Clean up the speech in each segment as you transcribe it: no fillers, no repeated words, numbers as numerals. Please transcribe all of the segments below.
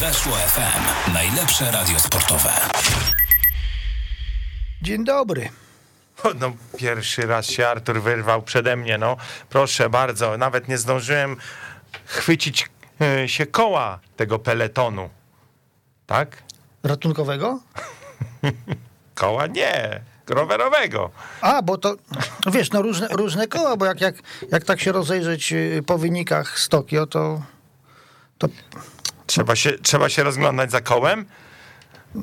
Weszło FM. Najlepsze radio sportowe. Dzień dobry. No, pierwszy raz się Artur wyrwał przede mnie, no. Proszę bardzo, nawet nie zdążyłem chwycić się koła tego peletonu. Tak? Ratunkowego? Koła nie, rowerowego. A, bo to, wiesz, no różne koła, bo jak tak się rozejrzeć po wynikach z Tokio, to... Trzeba się rozglądać za kołem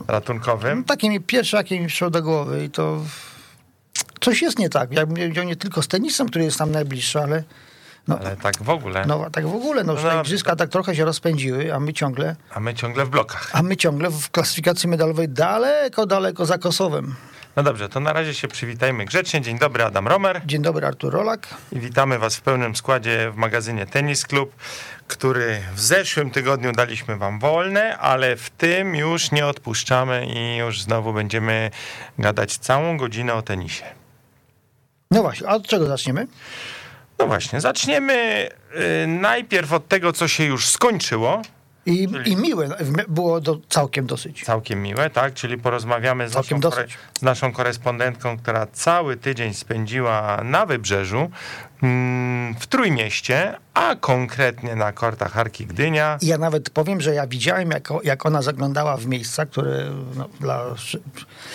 ratunkowym. No, takimi pierwszakiem mi przyszło do głowy i to... Coś jest nie tak. Ja bym wiedział nie tylko z tenisem, który jest tam najbliższy, ale... No, ale tak w ogóle. No tak w ogóle, no, że te igrzyska tak trochę się rozpędziły, a my ciągle... w blokach. A my ciągle w klasyfikacji medalowej daleko, daleko za Kosowem. No dobrze, to na razie się przywitajmy grzecznie. Dzień dobry, Adam Romer. Dzień dobry, Artur Rolak. I witamy was w pełnym składzie w magazynie Tenis Klub, który w zeszłym tygodniu daliśmy wam wolne, ale w tym już nie odpuszczamy i już znowu będziemy gadać całą godzinę o tenisie. No właśnie, a od czego zaczniemy? No właśnie, zaczniemy najpierw od tego, co się już skończyło. I miłe, było całkiem dosyć. Całkiem miłe, tak, czyli porozmawiamy z naszą korespondentką, która cały tydzień spędziła na Wybrzeżu, w Trójmieście, a konkretnie na kortach Arki Gdynia. Ja nawet powiem, że ja widziałem, jak ona zaglądała w miejsca, które no, dla...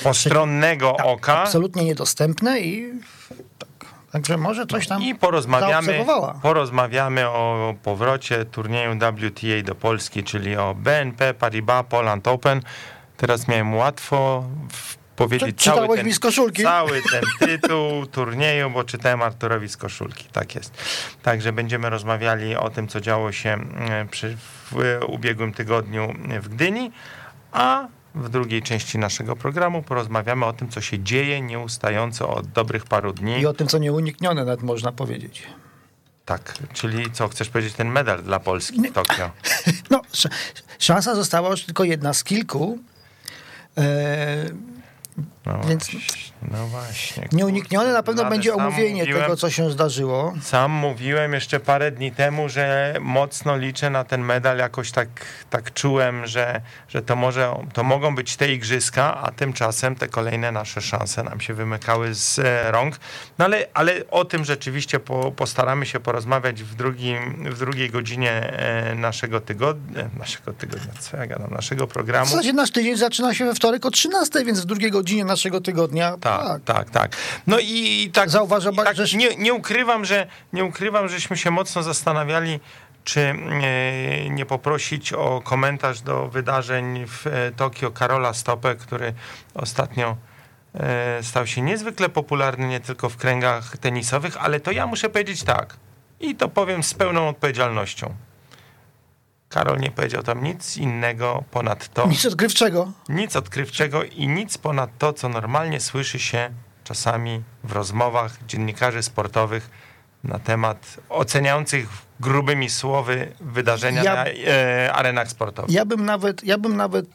postronnego tak, oka. Absolutnie niedostępne i... Także może coś tam i porozmawiamy o powrocie turnieju WTA do Polski, czyli o BNP Paribas Poland Open. Teraz miałem łatwo powiedzieć cały ten tytuł turnieju, bo czytałem Arturowi z koszulki, tak jest. Także będziemy rozmawiali o tym, co działo się w ubiegłym tygodniu w Gdyni, a w drugiej części naszego programu porozmawiamy o tym, co się dzieje nieustająco od dobrych paru dni. I o tym, co nieuniknione nawet można powiedzieć. Tak, czyli co, chcesz powiedzieć, ten medal dla Polski w Tokio? No, szansa została już tylko jedna z kilku, więc no właśnie, nieuniknione na pewno będzie omówienie tego, co się zdarzyło. Sam mówiłem jeszcze parę dni temu, że mocno liczę na ten medal, jakoś tak czułem, że to mogą być te igrzyska, a tymczasem te kolejne nasze szanse nam się wymykały z rąk. No ale o tym rzeczywiście postaramy się porozmawiać w drugiej godzinie naszego programu. W zasadzie nasz tydzień zaczyna się we wtorek o 13, więc w drugiej godzinie naszego tygodnia. Tak. No i tak zauważam, tak, że nie ukrywam, żeśmy się mocno zastanawiali, czy nie poprosić o komentarz do wydarzeń w Tokio Karola Stopę, który ostatnio stał się niezwykle popularny nie tylko w kręgach tenisowych, ale to ja muszę powiedzieć tak i to powiem z pełną odpowiedzialnością. Karol nie powiedział tam nic innego ponad to. Nic odkrywczego i nic ponad to, co normalnie słyszy się czasami w rozmowach dziennikarzy sportowych na temat oceniających grubymi słowy wydarzenia na arenach sportowych. Ja bym nawet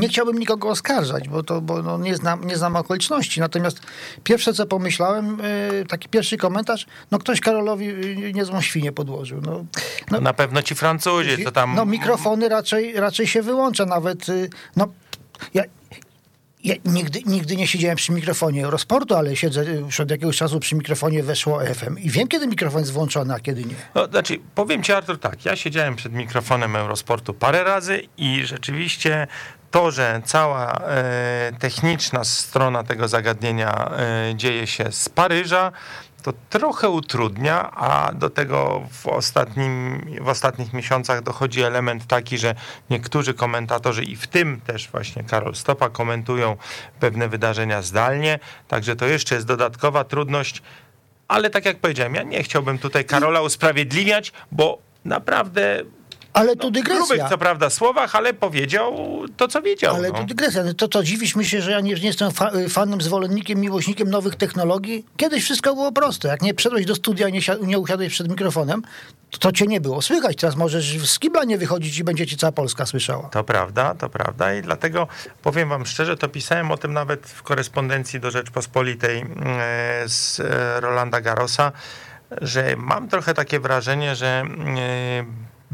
nie chciałbym nikogo oskarżać, bo nie znam okoliczności. Natomiast pierwsze, co pomyślałem, taki pierwszy komentarz, no ktoś Karolowi niezłą świnię podłożył. No, na pewno ci Francuzi, to tam... No mikrofony raczej się wyłącza nawet. No ja nigdy nie siedziałem przy mikrofonie Eurosportu, ale siedzę już od jakiegoś czasu przy mikrofonie Weszło FM i wiem, kiedy mikrofon jest włączony, a kiedy nie. No, znaczy, powiem ci, Artur, tak, ja siedziałem przed mikrofonem Eurosportu parę razy i rzeczywiście... To, że cała techniczna strona tego zagadnienia dzieje się z Paryża, to trochę utrudnia, a do tego w ostatnich miesiącach dochodzi element taki, że niektórzy komentatorzy i w tym też właśnie Karol Stopa komentują pewne wydarzenia zdalnie, także to jeszcze jest dodatkowa trudność, ale tak jak powiedziałem, ja nie chciałbym tutaj Karola usprawiedliwiać, bo naprawdę... Ale tu dygresja. W grubych, co prawda, słowach, ale powiedział to, co wiedział. Ale tu dygresja. To dziwisz mi się, że ja nie jestem fanem, zwolennikiem, miłośnikiem nowych technologii. Kiedyś wszystko było proste. Jak nie przyszedłeś do studia, nie usiadłeś przed mikrofonem, to cię nie było słychać. Teraz możesz z kibla nie wychodzić i będzie ci cała Polska słyszała. To prawda. I dlatego powiem wam szczerze, to pisałem o tym nawet w korespondencji do Rzeczpospolitej z Rolanda Garrosa, że mam trochę takie wrażenie, że...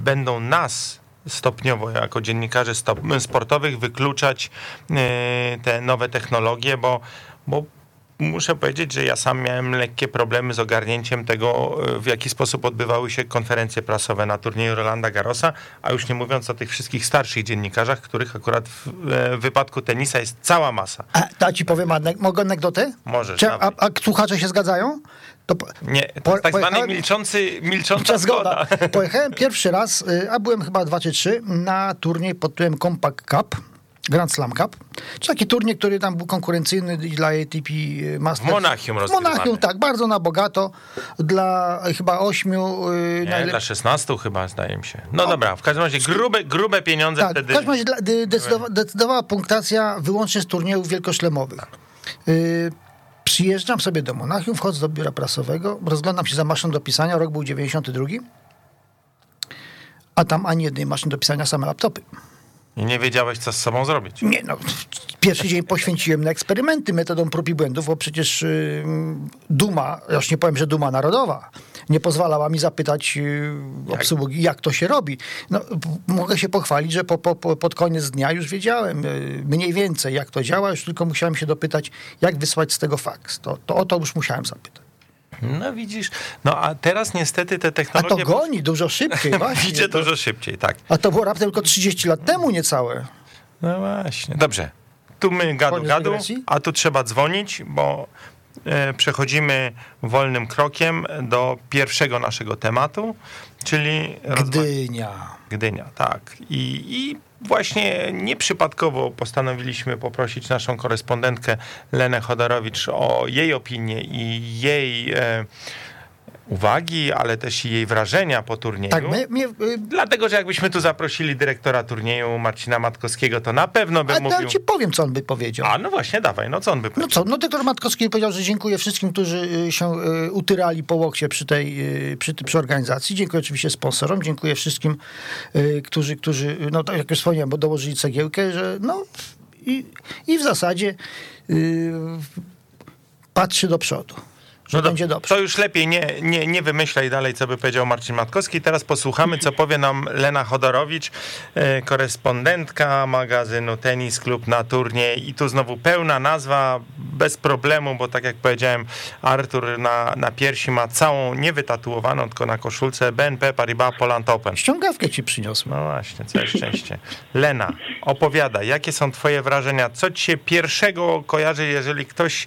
będą nas stopniowo jako dziennikarze sportowych wykluczać te nowe technologie, bo muszę powiedzieć, że ja sam miałem lekkie problemy z ogarnięciem tego, w jaki sposób odbywały się konferencje prasowe na turnieju Rolanda Garrosa, a już nie mówiąc o tych wszystkich starszych dziennikarzach, których akurat w wypadku tenisa jest cała masa. A ci powiem, mogę anegdotę? Możesz. A słuchacze się zgadzają? Nie, to jest tak zwany milcząca zgoda. Pojechałem pierwszy raz, a byłem chyba 2 czy 3, na turniej pod tytułem Compact Cup. Grand Slam Cup, czy taki turniej, który tam był konkurencyjny dla ATP Masters. Monachium, tak, bardzo na bogato, dla chyba 8... dla 16 chyba, zdaje mi się. No dobra, w każdym razie grube pieniądze tak, wtedy... W każdym razie decydowała punktacja wyłącznie z turniejów wielkoszlemowych. Przyjeżdżam sobie do Monachium, wchodzę do biura prasowego, rozglądam się za maszyną do pisania, rok był 92, a tam ani jednej maszyny do pisania, same laptopy. I nie wiedziałeś, co z sobą zrobić. Nie, no, pierwszy dzień poświęciłem na eksperymenty metodą prób i błędów, bo przecież duma, już nie powiem, że duma narodowa, nie pozwalała mi zapytać obsługi, jak to się robi. No, mogę się pochwalić, że pod koniec dnia już wiedziałem mniej więcej, jak to działa, już tylko musiałem się dopytać, jak wysłać z tego faks. To o to już musiałem zapytać. No widzisz, no a teraz niestety te technologie... A to goni dużo szybciej, właśnie. Idzie dużo szybciej, tak. A to było raptem tylko 30 lat temu niecałe. No właśnie. Dobrze, tu my gadu, a tu trzeba dzwonić, bo przechodzimy wolnym krokiem do pierwszego naszego tematu, czyli... Gdynia, tak. I właśnie nieprzypadkowo postanowiliśmy poprosić naszą korespondentkę Lenę Chodorowicz o jej opinię i jej uwagi, ale też i jej wrażenia po turnieju. Tak, dlatego, że jakbyśmy tu zaprosili dyrektora turnieju Marcina Matkowskiego, to na pewno by mówił... Ja ci powiem, co on by powiedział. A no właśnie, dawaj, no co on by powiedział? Dyrektor Matkowski powiedział, że dziękuję wszystkim, którzy się utyrali po łokcie przy organizacji. Dziękuję oczywiście sponsorom, dziękuję wszystkim, którzy no tak jak już wspomniałem, bo dołożyli cegiełkę, że no i w zasadzie patrzy do przodu. Że no będzie dobrze. To już lepiej nie wymyślaj dalej, co by powiedział Marcin Matkowski. Teraz posłuchamy, co powie nam Lena Chodorowicz, korespondentka magazynu Tenis Klub na turniej. I tu znowu pełna nazwa, bez problemu, bo tak jak powiedziałem, Artur na piersi ma całą niewytatuowaną, tylko na koszulce BNP Paribas Poland Open. Ściągawkę ci przyniosłem. No właśnie, całe szczęście. Lena, opowiada, jakie są twoje wrażenia? Co ci się pierwszego kojarzy, jeżeli ktoś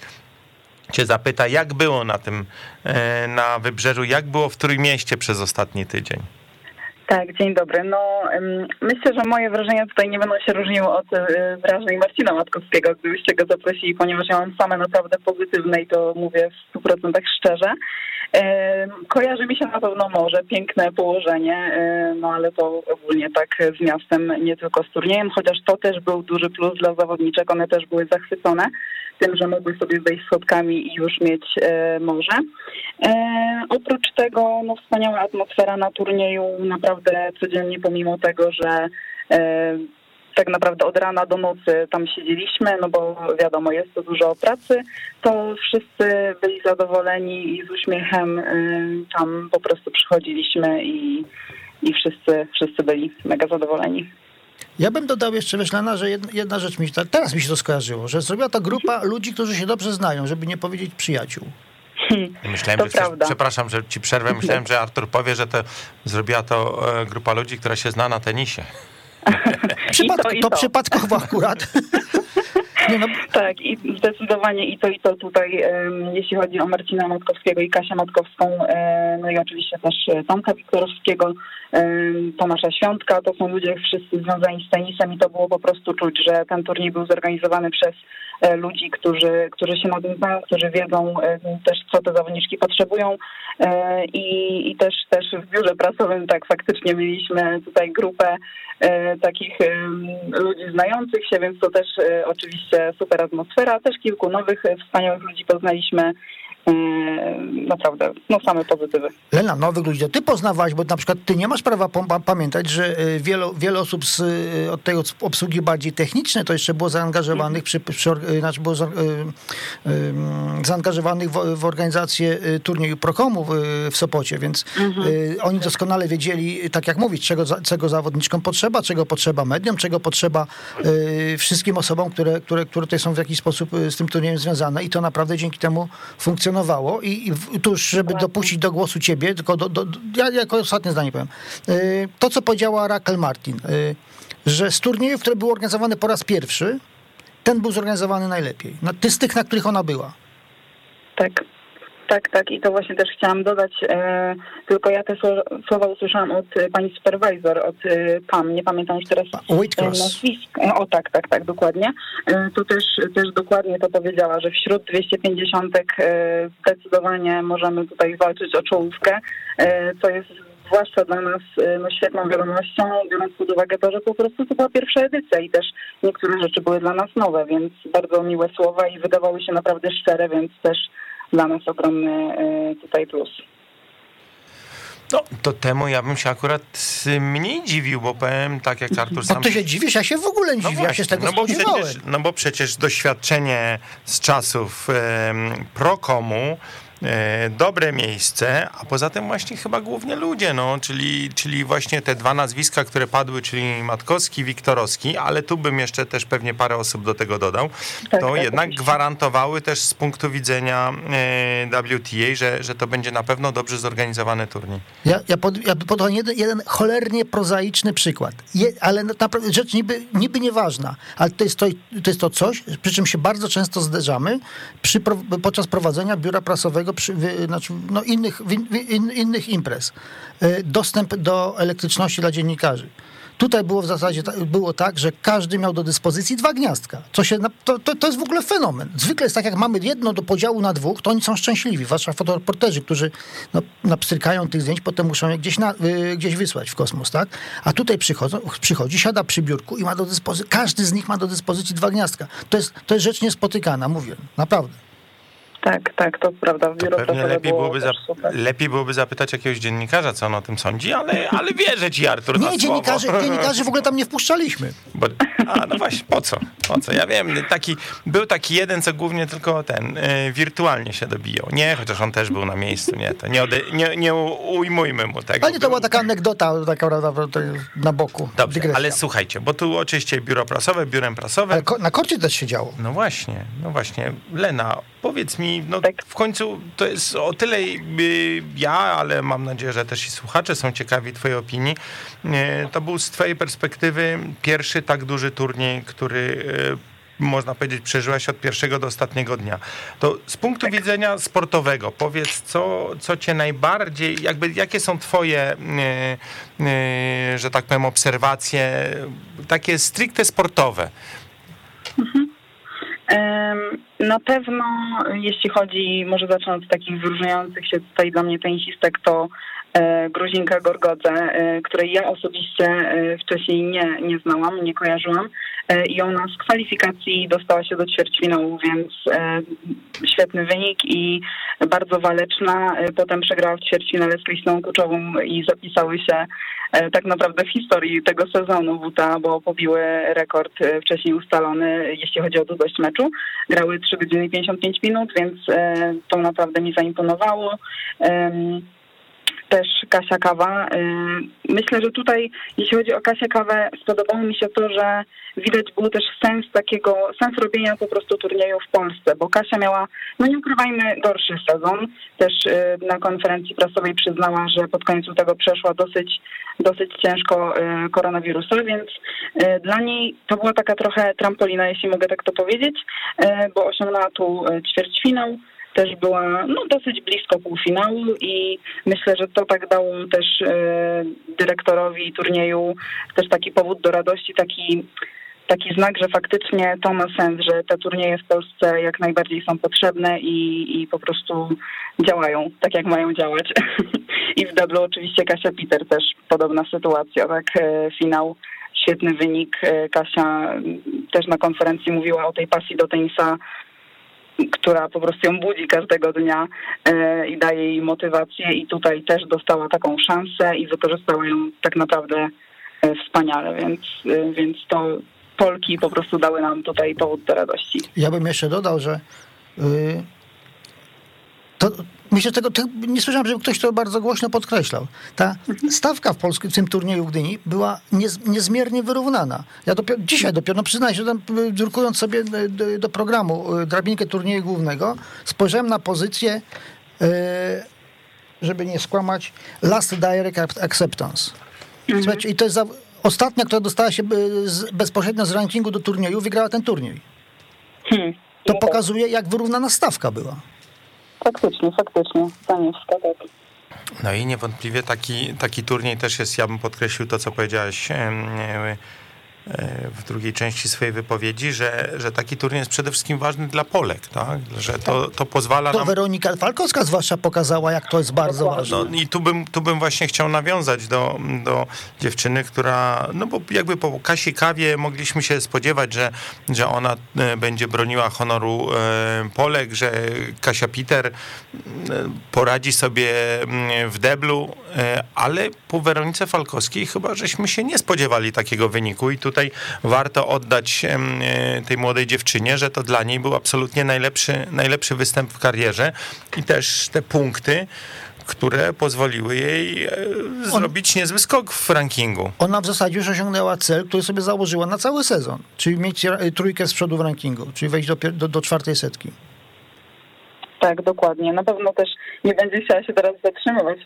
cię zapyta, jak było na Wybrzeżu, jak było w Trójmieście przez ostatni tydzień? Tak, dzień dobry. No, myślę, że moje wrażenia tutaj nie będą się różniły od wrażeń Marcina Matkowskiego, gdybyście go zaprosili, ponieważ ja mam same naprawdę pozytywne i to mówię w 100% szczerze. Kojarzy mi się na pewno morze, piękne położenie, no ale to ogólnie tak z miastem, nie tylko z turniejem, chociaż to też był duży plus dla zawodniczek, one też były zachwycone tym, że mogły sobie wejść schodkami i już mieć morze. Oprócz tego no, wspaniała atmosfera na turnieju, naprawdę codziennie, pomimo tego, że tak naprawdę od rana do nocy tam siedzieliśmy, no bo wiadomo, jest to dużo pracy, to wszyscy byli zadowoleni i z uśmiechem tam po prostu przychodziliśmy i wszyscy byli mega zadowoleni. Ja bym dodał jeszcze, Lena, że jedna rzecz teraz mi się to skojarzyło, że zrobiła to grupa ludzi, którzy się dobrze znają, żeby nie powiedzieć przyjaciół. Myślałem, przepraszam, że ci przerwę, myślałem, że Artur powie, że to zrobiła to grupa ludzi, która się zna na tenisie. To przypadkowo akurat. Nie, no. Tak, i zdecydowanie i to tutaj, jeśli chodzi o Marcina Matkowskiego i Kasię Matkowską, no i oczywiście też Tomka Wiktorowskiego, Tomasza Świątka, to są ludzie wszyscy związani z tenisem i to było po prostu czuć, że ten turniej był zorganizowany przez ludzi, którzy się na tym znają, którzy wiedzą też, co te zawodniczki potrzebują i też w biurze prasowym tak faktycznie mieliśmy tutaj grupę takich ludzi znających się, więc to też oczywiście super atmosfera, też kilku nowych wspaniałych ludzi poznaliśmy naprawdę, no same pozytywy. Lena, nowych ludzi, ty poznawałaś, bo na przykład ty nie masz prawa pamiętać, że wiele osób od tej obsługi bardziej technicznej to jeszcze było zaangażowanych zaangażowanych w organizację turnieju Prokomu w Sopocie, więc oni doskonale wiedzieli, tak jak mówić, czego zawodniczkom potrzeba, czego potrzeba mediom, czego potrzeba wszystkim osobom, które tutaj są w jakiś sposób z tym turniejem związane i to naprawdę dzięki temu funkcjonowało. I tuż, żeby dopuścić do głosu ciebie, tylko ja jako ostatnie zdanie powiem. To, co powiedziała Raquel Martin, że z turniejów, które były organizowane po raz pierwszy, ten był zorganizowany najlepiej. Z tych, na których ona była. Tak. I to właśnie też chciałam dodać, tylko ja te słowa usłyszałam od pani supervisor, od PAM, nie pamiętam już teraz nazwiska. O tak, dokładnie. Tu też dokładnie to powiedziała, że wśród 250-tek zdecydowanie możemy tutaj walczyć o czołówkę, co jest zwłaszcza dla nas świetną wiadomością, biorąc pod uwagę to, że po prostu to była pierwsza edycja i też niektóre rzeczy były dla nas nowe, więc bardzo miłe słowa i wydawały się naprawdę szczere, więc też dla nas ogromny tutaj plus. No, to temu ja bym się akurat mniej dziwił, bo powiem tak jak Artur sam... Bo ty się dziwisz, ja się w ogóle nie dziwię, właśnie, ja się z tego spodziewałem. Bo przecież doświadczenie z czasów Prokomu, dobre miejsce, a poza tym właśnie chyba głównie ludzie, czyli właśnie te dwa nazwiska, które padły, czyli Matkowski, Wiktorowski, ale tu bym jeszcze też pewnie parę osób do tego dodał, to gwarantowały też z punktu widzenia WTA, że to będzie na pewno dobrze zorganizowany turniej. Ja podam jeden cholernie prozaiczny przykład, ale naprawdę rzecz niby nieważna, ale to jest to coś, przy czym się bardzo często zderzamy podczas prowadzenia biura prasowego innych imprez. Dostęp do elektryczności dla dziennikarzy. Tutaj było w zasadzie było tak, że każdy miał do dyspozycji dwa gniazdka. To jest w ogóle fenomen. Zwykle jest tak, jak mamy jedno do podziału na dwóch, to oni są szczęśliwi, zwłaszcza fotoreporterzy, którzy napstrykają tych zdjęć, potem muszą je gdzieś wysłać w kosmos, tak? A tutaj przychodzi, siada przy biurku i każdy z nich ma do dyspozycji dwa gniazdka. To jest rzecz niespotykana, mówię, naprawdę. Tak, to prawda. Lepiej byłoby zapytać jakiegoś dziennikarza, co on o tym sądzi, ale wierzę ci, Artur, na słowo. Dziennikarzy w ogóle tam nie wpuszczaliśmy. Właśnie, po co? Ja wiem, był taki jeden, co głównie tylko wirtualnie się dobijał. Nie, chociaż on też był na miejscu, nie ujmujmy mu tego. Ale to była taka anegdota, taka na boku. Dobrze, dygresja. Ale słuchajcie, bo tu oczywiście biuro prasowe, biurem prasowym. Ale na korcie też się działo. No właśnie, Lena, powiedz mi, w końcu to jest o tyle ale mam nadzieję, że też i słuchacze są ciekawi twojej opinii. To był z twojej perspektywy pierwszy tak duży turniej, który można powiedzieć przeżyłaś od pierwszego do ostatniego dnia. To z punktu widzenia sportowego powiedz, co cię najbardziej, jakie są twoje, że tak powiem, obserwacje takie stricte sportowe? Na pewno, jeśli chodzi, może zacznę od takich wyróżniających się tutaj dla mnie tenisistek, to Gruzinka Gorgodze, której ja osobiście wcześniej nie znałam, nie kojarzyłam i ona z kwalifikacji dostała się do ćwierćfinału, więc świetny wynik i bardzo waleczna. Potem przegrała w ćwierćfinale z Kristíną Kuczową i zapisały się tak naprawdę w historii tego sezonu WTA, bo pobiły rekord wcześniej ustalony, jeśli chodzi o długość meczu. Grały 3 godziny i 55 minut, więc to naprawdę mi zaimponowało. Też Kasia Kawa. Myślę, że tutaj, jeśli chodzi o Kasię Kawę, spodobało mi się to, że widać był też sens robienia po prostu turnieju w Polsce, bo Kasia miała, nie ukrywajmy, gorszy sezon. Też na konferencji prasowej przyznała, że pod koniec lutego przeszła dosyć ciężko koronawirusa, więc dla niej to była taka trochę trampolina, jeśli mogę tak to powiedzieć, bo osiągnęła tu ćwierćfinał. Też była dosyć blisko półfinału i myślę, że to tak dało też dyrektorowi turnieju też taki powód do radości, taki znak, że faktycznie to ma sens, że te turnieje w Polsce jak najbardziej są potrzebne i po prostu działają tak, jak mają działać. I w dublu oczywiście Kasia Piter też podobna sytuacja, tak, finał. Świetny wynik. Kasia też na konferencji mówiła o tej pasji do tenisa, która po prostu ją budzi każdego dnia i daje jej motywację, i tutaj też dostała taką szansę i wykorzystała ją tak naprawdę wspaniale, więc to Polki po prostu dały nam tutaj powód do radości. Ja bym jeszcze dodał, że to myślę, tego nie słyszałem, żeby ktoś to bardzo głośno podkreślał. Ta stawka w Polsce w tym turnieju w Gdyni była niezmiernie wyrównana. Ja dzisiaj dopiero, no przyznaję się, drukując sobie do programu drabinkę turnieju głównego, spojrzałem na pozycję, żeby nie skłamać, last direct acceptance. Słuchajcie, i to jest ostatnia, która dostała się bezpośrednio z rankingu do turnieju, wygrała ten turniej. To pokazuje, jak wyrównana stawka była. Faktycznie, panie wskazać. No i niewątpliwie taki turniej też jest, ja bym podkreślił to, co powiedziałeś w drugiej części swojej wypowiedzi, że taki turniej jest przede wszystkim ważny dla Polek, tak? Że to pozwala nam... To Weronika Falkowska zwłaszcza pokazała, jak to jest bardzo ważne. No i tu bym właśnie chciał nawiązać do dziewczyny, która, no bo jakby po Kasi Kawie mogliśmy się spodziewać, że ona będzie broniła honoru Polek, że Kasia Piter poradzi sobie w deblu, ale po Weronice Falkowskiej chyba żeśmy się nie spodziewali takiego wyniku i tutaj warto oddać tej młodej dziewczynie, że to dla niej był absolutnie najlepszy występ w karierze i też te punkty, które pozwoliły jej zrobić niezły skok w rankingu. Ona w zasadzie już osiągnęła cel, który sobie założyła na cały sezon, czyli mieć trójkę z przodu w rankingu, czyli wejść do czwartej setki. Tak, dokładnie. Na pewno też nie będzie chciała się teraz zatrzymywać,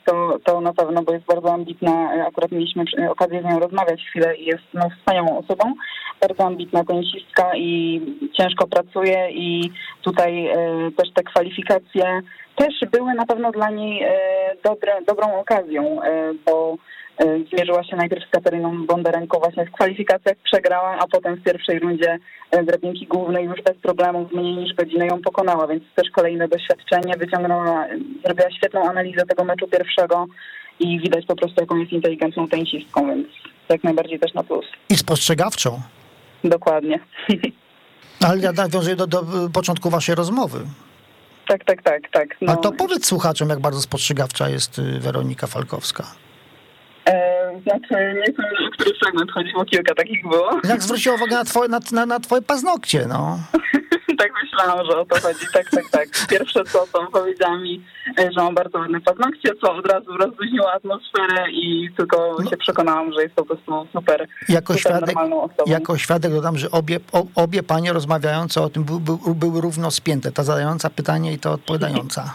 to na pewno, bo jest bardzo ambitna. Akurat mieliśmy okazję z nią rozmawiać chwilę i jest wspaniałą osobą. Bardzo ambitna tenisistka i ciężko pracuje i tutaj też te kwalifikacje też były na pewno dla niej dobrą okazją, bo zmierzyła się najpierw z Katarzyną Bondarenko właśnie w kwalifikacjach, przegrała, a potem w pierwszej rundzie drabinki głównej już bez problemów, mniej niż godzinę ją pokonała, więc też kolejne doświadczenie wyciągnęła, zrobiła świetną analizę tego meczu pierwszego i widać po prostu, jaką jest inteligentną tenisistką, więc jak najbardziej też na plus. I spostrzegawczą. Dokładnie. Ale ja nawiązuję do początku waszej rozmowy. Tak. No. A to powiedz słuchaczom, jak bardzo spostrzegawcza jest Weronika Falkowska. Znaczy, nie wiem, o który segment chodziło, kilka takich było. Jak zwróciła uwagę na twoje paznokcie, no. Tak myślałam, że o to chodzi, tak. Pierwsze co, to powiedziała mi, że mam bardzo ładne paznokcie, co od razu rozluźniło atmosferę i tylko się przekonałam, że jest po prostu super, super normalną osobą. Jako świadek dodam, że obie panie rozmawiające o tym były równo spięte, ta zadająca pytanie i ta odpowiadająca.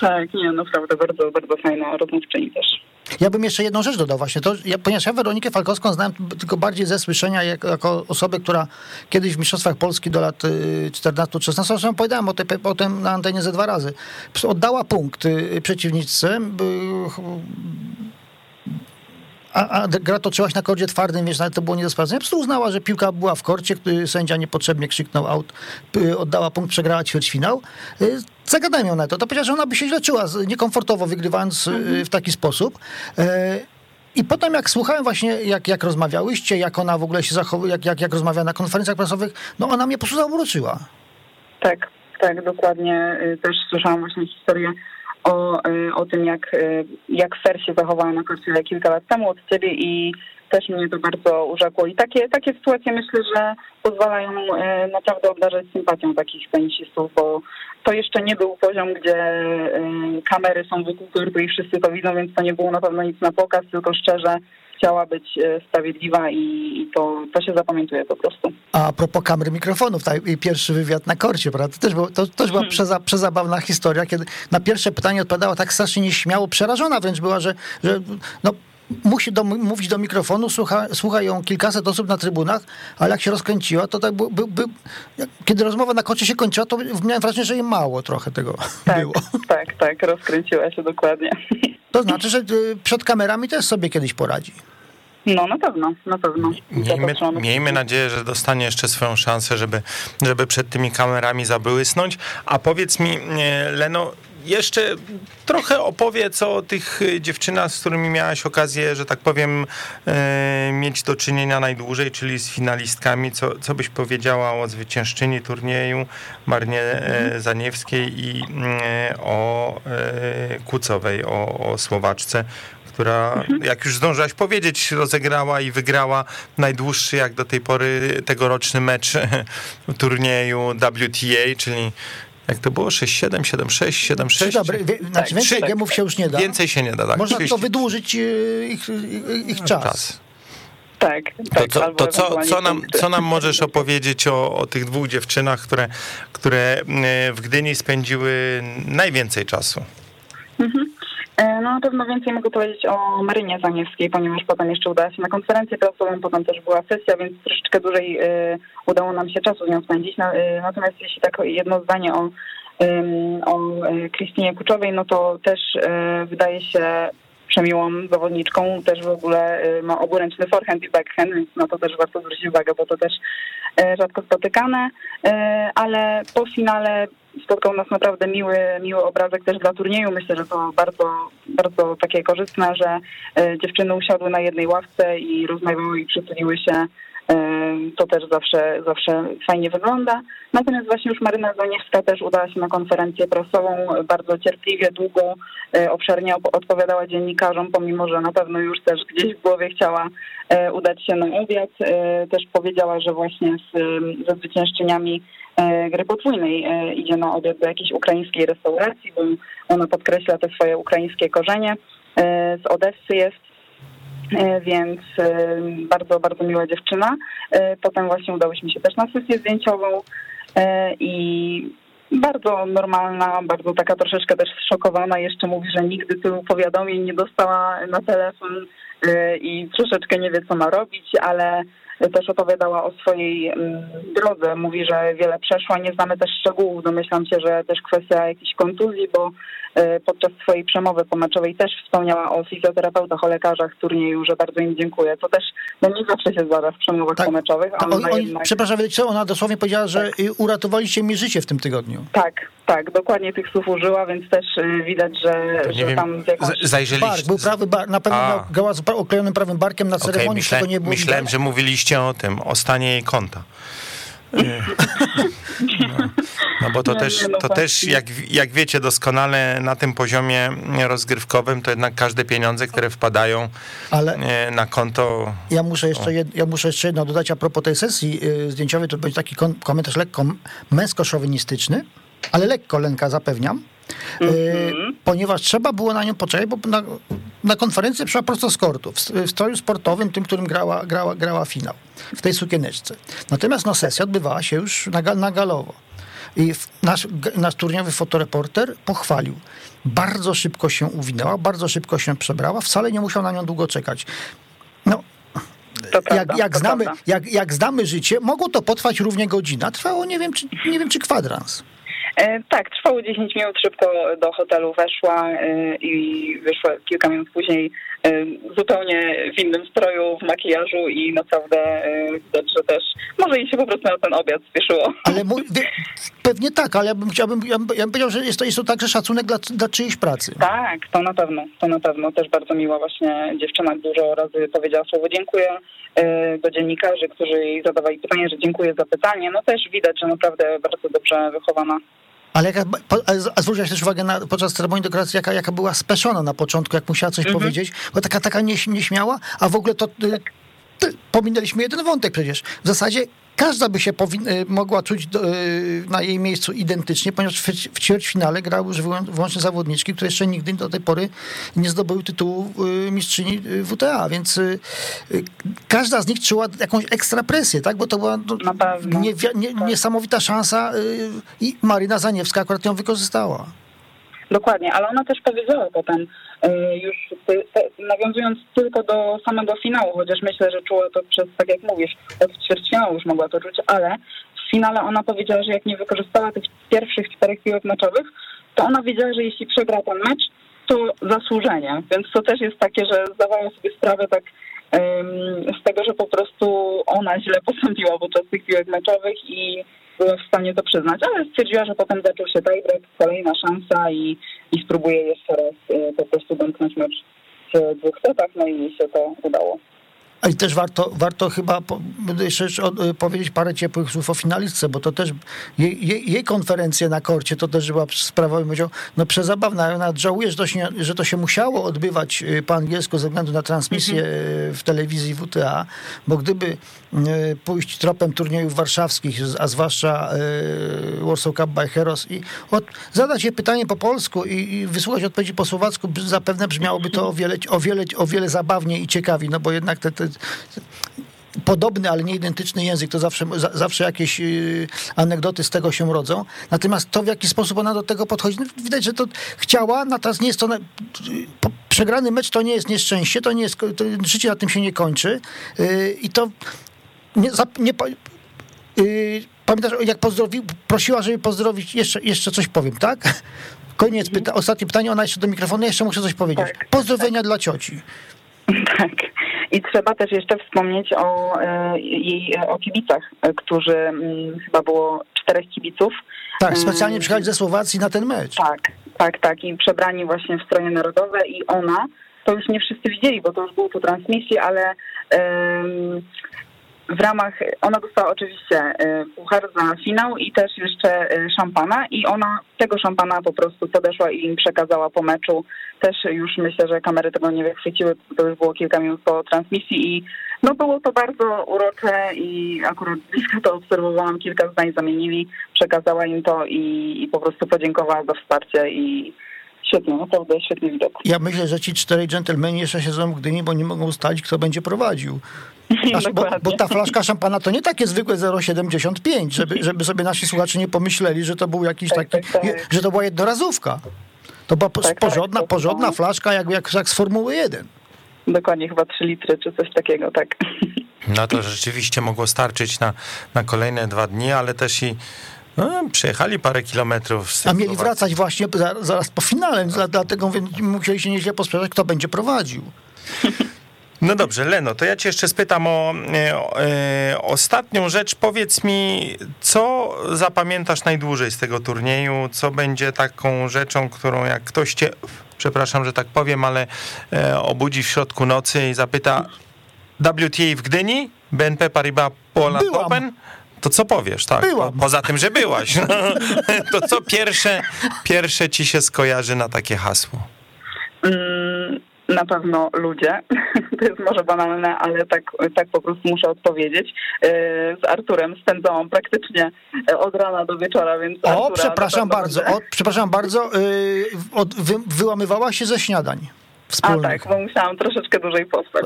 Tak, nie, naprawdę bardzo, bardzo fajna rozmówczyni też. Ja bym jeszcze jedną rzecz dodał właśnie, ponieważ ja Weronikę Falkowską znałem tylko bardziej ze słyszenia jako osobę, która kiedyś w Mistrzostwach Polski do lat 14-16, opowiadałem o tym na antenie ze 2 razy, oddała punkt przeciwniczce, a gra toczyła się na kordzie twardym, więc nawet to było nie do sprawdzenia. Po prostu uznała, że piłka była w korcie, sędzia niepotrzebnie krzyknął out, oddała punkt, przegrała ćwierćfinał. Zagadałem ją na to. To powiedziała, że ona by się źle czuła, niekomfortowo wygrywając w taki sposób. I potem jak słuchałem właśnie, jak rozmawiałyście, jak ona w ogóle się zachowuje, jak rozmawia na konferencjach prasowych, no ona mnie po prostu zamruczyła. Tak, dokładnie. Też słyszałam właśnie historię o tym, jak Fer się zachowała na korcie kilka lat temu od ciebie i też mnie to bardzo urzekło. I takie sytuacje myślę, że pozwalają naprawdę obdarzać sympatią takich tenisistów, bo to jeszcze nie był poziom, gdzie kamery są wokół tortu i wszyscy to widzą, więc to nie było na pewno nic na pokaz, tylko szczerze chciała być sprawiedliwa i to się zapamiętuje po prostu. A propos kamer, mikrofonów, pierwszy wywiad na korcie, prawda? To też była przezabawna historia, kiedy na pierwsze pytanie odpowiadała tak strasznie nieśmiało, przerażona wręcz była, że no musi mówić do mikrofonu, słucha ją kilkaset osób na trybunach, ale jak się rozkręciła, to tak kiedy rozmowa na kocie się kończyła, to miałem wrażenie, że jej mało trochę tego było. Tak, rozkręciła się dokładnie. To znaczy, że przed kamerami też sobie kiedyś poradzi. No na pewno. Miejmy nadzieję, że dostanie jeszcze swoją szansę, żeby przed tymi kamerami zabłysnąć. A powiedz mi, Leno, jeszcze trochę opowiedz o tych dziewczynach, z którymi miałaś okazję, że tak powiem, mieć do czynienia najdłużej, czyli z finalistkami. Co byś powiedziała o zwyciężczyni turnieju, Marynie Zaniewskiej i o Kucowej, o Słowaczce, która, jak już zdążyłaś powiedzieć, rozegrała i wygrała najdłuższy jak do tej pory tegoroczny mecz w turnieju WTA, czyli jak to było? 6-7, 7-6, 7-6? Dobry, znaczy więcej gemów się już nie da. Więcej się nie da, tak. Można to wydłużyć ich czas. Tak, tak. To co nam możesz opowiedzieć o tych dwóch dziewczynach, które w Gdyni spędziły najwięcej czasu? No na pewno więcej mogę powiedzieć o Marynie Zaniewskiej, ponieważ potem jeszcze udała się na konferencję prasową, potem też była sesja, więc troszeczkę dłużej udało nam się czasu z nią spędzić. Natomiast jeśli tak jedno zdanie o Kristínie Kuczowej, no to też wydaje się przemiłą zawodniczką, też w ogóle ma oburęczny forehand i backhand, więc na to też warto zwrócić uwagę, bo to też rzadko spotykane, ale po finale spotkał nas naprawdę miły obrazek też dla turnieju. Myślę, że to bardzo, bardzo takie korzystne, że dziewczyny usiadły na jednej ławce i rozmawiały i przytuliły się. To też zawsze fajnie wygląda. Natomiast właśnie już Maryna Zanevska też udała się na konferencję prasową, bardzo cierpliwie, długo, obszernie odpowiadała dziennikarzom, pomimo że na pewno już też gdzieś w głowie chciała udać się na obiad. Też powiedziała, że właśnie ze zwyciężczyniami gry potrójnej idzie na obiad do jakiejś ukraińskiej restauracji, bo ona podkreśla te swoje ukraińskie korzenie. Z Odessy jest. Więc bardzo, bardzo miła dziewczyna. Potem właśnie udałyśmy się też na sesję zdjęciową i bardzo normalna, bardzo taka troszeczkę też zszokowana. Jeszcze mówi, że nigdy tylu powiadomień nie dostała na telefon i troszeczkę nie wie, co ma robić, ale też opowiadała o swojej drodze. Mówi, że wiele przeszła. Nie znamy też szczegółów. Domyślam się, że też kwestia jakichś kontuzji, bo podczas swojej przemowy pomeczowej też wspomniała o fizjoterapeutach, o lekarzach turnieju, że bardzo im dziękuję. To też nie zawsze się zdarza w przemowach pomeczowych. Tak, jednak... Przepraszam, co ona dosłownie powiedziała, że tak. Uratowaliście mi życie w tym tygodniu. Tak, dokładnie tych słów użyła, więc też widać, że tam jakąś... Zajrzeliście. Bark, był prawy bark, na pewno gała z oklejonym prawym barkiem na ceremonii, to nie było. Myślałem, że mówiliście o tym, o stanie jej konta. No bo to też jak wiecie doskonale, na tym poziomie rozgrywkowym to jednak każde pieniądze, które wpadają na konto. Ja muszę jeszcze jedno dodać a propos tej sesji zdjęciowej. To będzie taki komentarz lekko męsko-szowinistyczny, ale lekko, Lenka, zapewniam. Ponieważ trzeba było na nią poczekać, bo na konferencję przyszła prosto z kortu, w stroju sportowym, tym, którym grała finał, w tej sukieneczce. Natomiast sesja odbywała się już na galowo. I nasz turniowy fotoreporter pochwalił. Bardzo szybko się uwinęła, bardzo szybko się przebrała, wcale nie musiał na nią długo czekać. Jak znamy życie, mogło to potrwać równie godzina. Trwało, nie wiem, czy kwadrans. Tak, trwało 10 minut, szybko do hotelu weszła i wyszła kilka minut później zupełnie w innym stroju, w makijażu i naprawdę widać, że też może jej się po prostu na ten obiad spieszyło. Ale pewnie tak, ale ja bym powiedział, że jest to także szacunek dla czyjejś pracy. Tak, to na pewno. Też bardzo miła właśnie dziewczyna, dużo razy powiedziała słowo dziękuję do dziennikarzy, którzy jej zadawali pytanie, że dziękuję za pytanie. Też widać, że naprawdę bardzo dobrze wychowana. Ale zwróciłaś też uwagę podczas ceremonii dekoracji, jaka była speszona na początku, jak musiała coś powiedzieć, bo taka nieśmiała, a w ogóle to pominęliśmy jeden wątek przecież. W zasadzie każda by się mogła czuć na jej miejscu identycznie, ponieważ w ćwierćfinale grały już wyłącznie zawodniczki, które jeszcze nigdy do tej pory nie zdobyły tytułu mistrzyni WTA, więc każda z nich czuła jakąś ekstra presję, tak? Bo to była niesamowita szansa i Maryna Zanevska akurat ją wykorzystała. Dokładnie, ale ona też powiedziała potem, już nawiązując tylko do samego finału, chociaż myślę, że czuła to przez, tak jak mówisz, od ćwierćfinału już mogła to czuć, ale w finale ona powiedziała, że jak nie wykorzystała tych pierwszych 4 piłek meczowych, to ona wiedziała, że jeśli przegra ten mecz, to zasłużenie. Więc to też jest takie, że zdawała sobie sprawę tak z tego, że po prostu ona źle postąpiła podczas tych piłek meczowych i była w stanie to przyznać, ale stwierdziła, że potem zaczął się tiebreak, kolejna szansa i spróbuje jeszcze raz po prostu domknąć mecz w dwóch setach, no i jej się to udało. I też warto chyba jeszcze powiedzieć parę ciepłych słów o finalistce, bo to też jej konferencje na korcie, to też była sprawa, bym powiedział, no przezabawna. Nawet żałuję, że to się musiało odbywać po angielsku ze względu na transmisję w telewizji WTA, bo gdyby pójść tropem turniejów warszawskich, a zwłaszcza Warsaw Cup by Heroes i zadać je pytanie po polsku i wysłuchać odpowiedzi po słowacku, zapewne brzmiałoby to o wiele zabawniej i ciekawiej, no bo jednak te podobny, ale nie identyczny język, to zawsze jakieś anegdoty z tego się rodzą. Natomiast to, w jaki sposób ona do tego podchodzi, no widać, że to chciała, natomiast nie jest to... Przegrany mecz to nie jest nieszczęście, to życie na tym się nie kończy. I to... Pamiętasz, jak prosiła, żeby pozdrowić, jeszcze coś powiem, tak? Koniec, ostatnie pytanie, ona jeszcze do mikrofonu, jeszcze muszę coś powiedzieć. Tak, pozdrowienia dla cioci. Tak. I trzeba też jeszcze wspomnieć o kibicach, którzy chyba było 4 kibiców. Tak, specjalnie przyjechali ze Słowacji na ten mecz. Tak. I przebrani właśnie w stroje narodowe i ona, to już nie wszyscy widzieli, bo to już było po transmisji, ale w ramach, ona dostała oczywiście puchar za finał i też jeszcze szampana i ona tego szampana po prostu podeszła i im przekazała po meczu. Też już myślę, że kamery tego nie wychwyciły, to już było kilka minut po transmisji i no było to bardzo urocze i akurat blisko to obserwowałam, kilka zdań zamienili, przekazała im to i po prostu podziękowała za wsparcie i świetnie, naprawdę świetny widok. Ja myślę, że ci 4 dżentelmeni jeszcze siedzą w Gdyni, bo nie mogą ustalić, kto będzie prowadził. Bo ta flaszka szampana to nie takie zwykłe 0,75, żeby sobie nasi słuchacze nie pomyśleli, że to był jakiś taki. Że to była jednorazówka. To była porządna flaszka jak z Formuły 1. Dokładnie, chyba 3 litry czy coś takiego, tak. No to rzeczywiście mogło starczyć na kolejne 2 dni, ale też i przejechali parę kilometrów. A mieli wracać właśnie zaraz po finale, dlatego musieli się nieźle posprzedać, kto będzie prowadził. No dobrze, Leno, to ja cię jeszcze spytam o ostatnią rzecz. Powiedz mi, co zapamiętasz najdłużej z tego turnieju, co będzie taką rzeczą, którą jak ktoś cię, przepraszam, że tak powiem, ale obudzi w środku nocy i zapyta WTA w Gdyni, BNP Paribas Poland Open, to co powiesz, tak? Poza tym, że byłaś, no, to co pierwsze ci się skojarzy na takie hasło? Na pewno ludzie, to jest może banalne, ale tak po prostu muszę odpowiedzieć. Z Arturem spędzałam praktycznie od rana do wieczora, więc... Wyłamywała się ze śniadań wspólnych. A tak, bo musiałam troszeczkę dłużej pospać.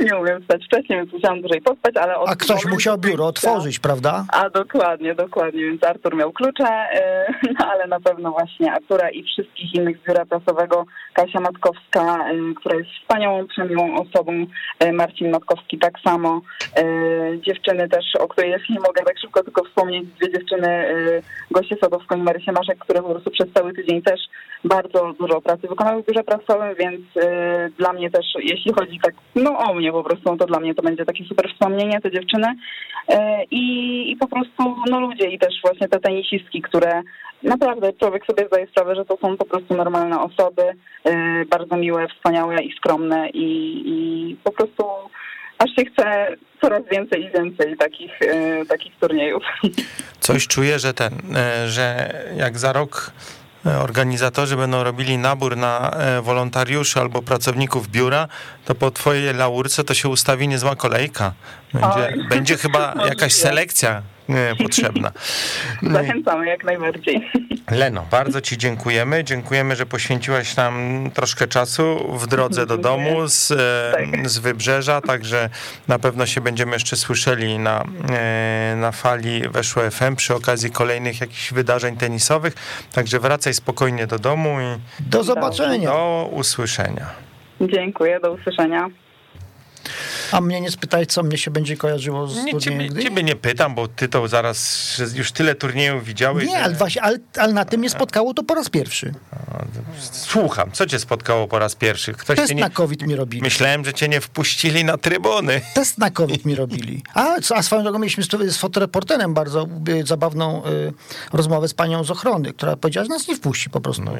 Nie umiem wstać wcześniej, więc musiałam dłużej pospać, ale... A ktoś musiał biuro otworzyć, prawda? A dokładnie, więc Artur miał klucze, no ale na pewno właśnie Artura i wszystkich innych z biura prasowego, Kasia Matkowska, która jest wspaniałą, przemiłą osobą, Marcin Matkowski tak samo, dziewczyny też, o której jeśli mogę tak szybko tylko wspomnieć, 2 dziewczyny, Gosię Sadowską i Marysię Maszek, które po prostu przez cały tydzień też bardzo dużo pracy wykonały w biurze prasowym, więc dla mnie też, jeśli chodzi tak, o mnie po prostu, to dla mnie to będzie takie super wspomnienie, te dziewczyny i po prostu ludzie i też właśnie te tenisistki, które naprawdę człowiek sobie zdaje sprawę, że to są po prostu normalne osoby, bardzo miłe, wspaniałe i skromne i po prostu aż się chce coraz więcej i więcej takich turniejów. Coś czuję, że jak za rok organizatorzy będą robili nabór na wolontariuszy albo pracowników biura, to po twojej laurce to się ustawi niezła kolejka. Będzie chyba jakaś selekcja potrzebna. Zachęcamy jak najbardziej. Leno, bardzo ci dziękujemy. Dziękujemy, że poświęciłaś nam troszkę czasu w drodze do domu z Wybrzeża, także na pewno się będziemy jeszcze słyszeli na fali Weszło FM przy okazji kolejnych jakichś wydarzeń tenisowych, także wracaj spokojnie do domu i do zobaczenia. Do usłyszenia. Dziękuję, do usłyszenia. A mnie nie spytaj, co mnie się będzie kojarzyło z turniejem Gdyni? Ciebie nie pytam, bo ty to zaraz już tyle turniejów widziałeś. Nie, że... ale na tym mnie spotkało to po raz pierwszy. Słucham, co cię spotkało po raz pierwszy? Test na COVID mi robili. Myślałem, że cię nie wpuścili na trybuny. Test na COVID mi robili. A swoją drogą mieliśmy z fotoreporterem bardzo zabawną rozmowę z panią z ochrony, która powiedziała, że nas nie wpuści po prostu. No,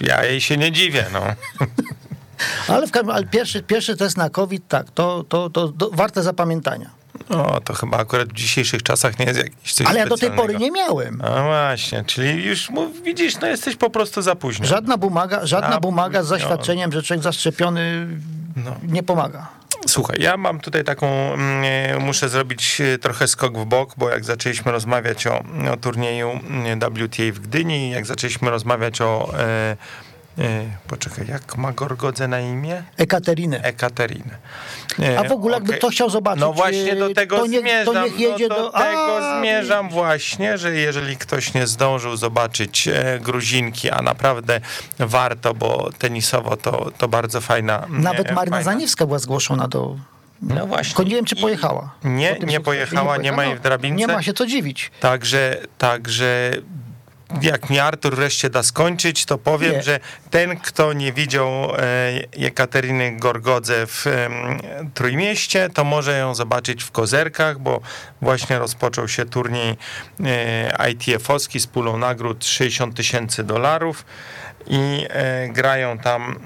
ja jej się nie dziwię, no. Ale pierwszy test na COVID, tak, to warte zapamiętania. No, to chyba akurat w dzisiejszych czasach nie jest jakiś coś. Ale ja do tej pory nie miałem. No właśnie, czyli już widzisz, no jesteś po prostu za późno. Żadna bumaga z zaświadczeniem, że człowiek zaszczepiony nie pomaga. Słuchaj, ja mam tutaj taką, muszę zrobić trochę skok w bok, bo jak zaczęliśmy rozmawiać o turnieju WTA w Gdyni, jak zaczęliśmy rozmawiać o... poczekaj, jak ma Gorgodze na imię? Ekaterinę. A w ogóle jakby to chciał zobaczyć. No właśnie do tego zmierzam. To niech jedzie zmierzam właśnie, że jeżeli ktoś nie zdążył zobaczyć Gruzinki, a naprawdę warto, bo tenisowo to bardzo fajna. Nawet Maryna Zanevska była zgłoszona do... No właśnie. Tylko nie wiem, czy pojechała. Nie pojechała, nie ma jej w drabince. Nie ma się co dziwić. Także... Jak mi Artur wreszcie da skończyć, to powiem, że ten, kto nie widział Ekateryny Gorgodze w Trójmieście, to może ją zobaczyć w Kozerkach, bo właśnie rozpoczął się turniej ITF-owski z pulą nagród $60,000 i grają tam...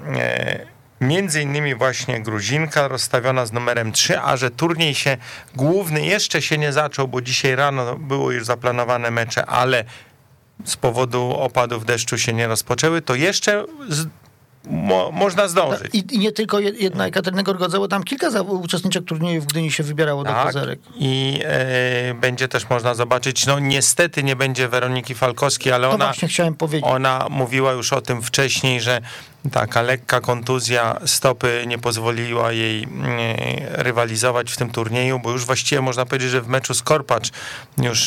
Między innymi właśnie Gruzinka rozstawiona z numerem 3, a że turniej się główny jeszcze się nie zaczął, bo dzisiaj rano było już zaplanowane mecze, ale z powodu opadów deszczu się nie rozpoczęły, to jeszcze można zdążyć. I nie tylko jedna Ekaterina Gorgodze, bo tam kilka uczestniczek turniejów w Gdyni się wybierało do Kozerek. I będzie też można zobaczyć, no niestety nie będzie Weroniki Falkowskiej, ale ona, właśnie chciałem powiedzieć. Ona mówiła już o tym wcześniej, że taka lekka kontuzja stopy nie pozwoliła jej rywalizować w tym turnieju, bo już właściwie można powiedzieć, że w meczu z Korpacz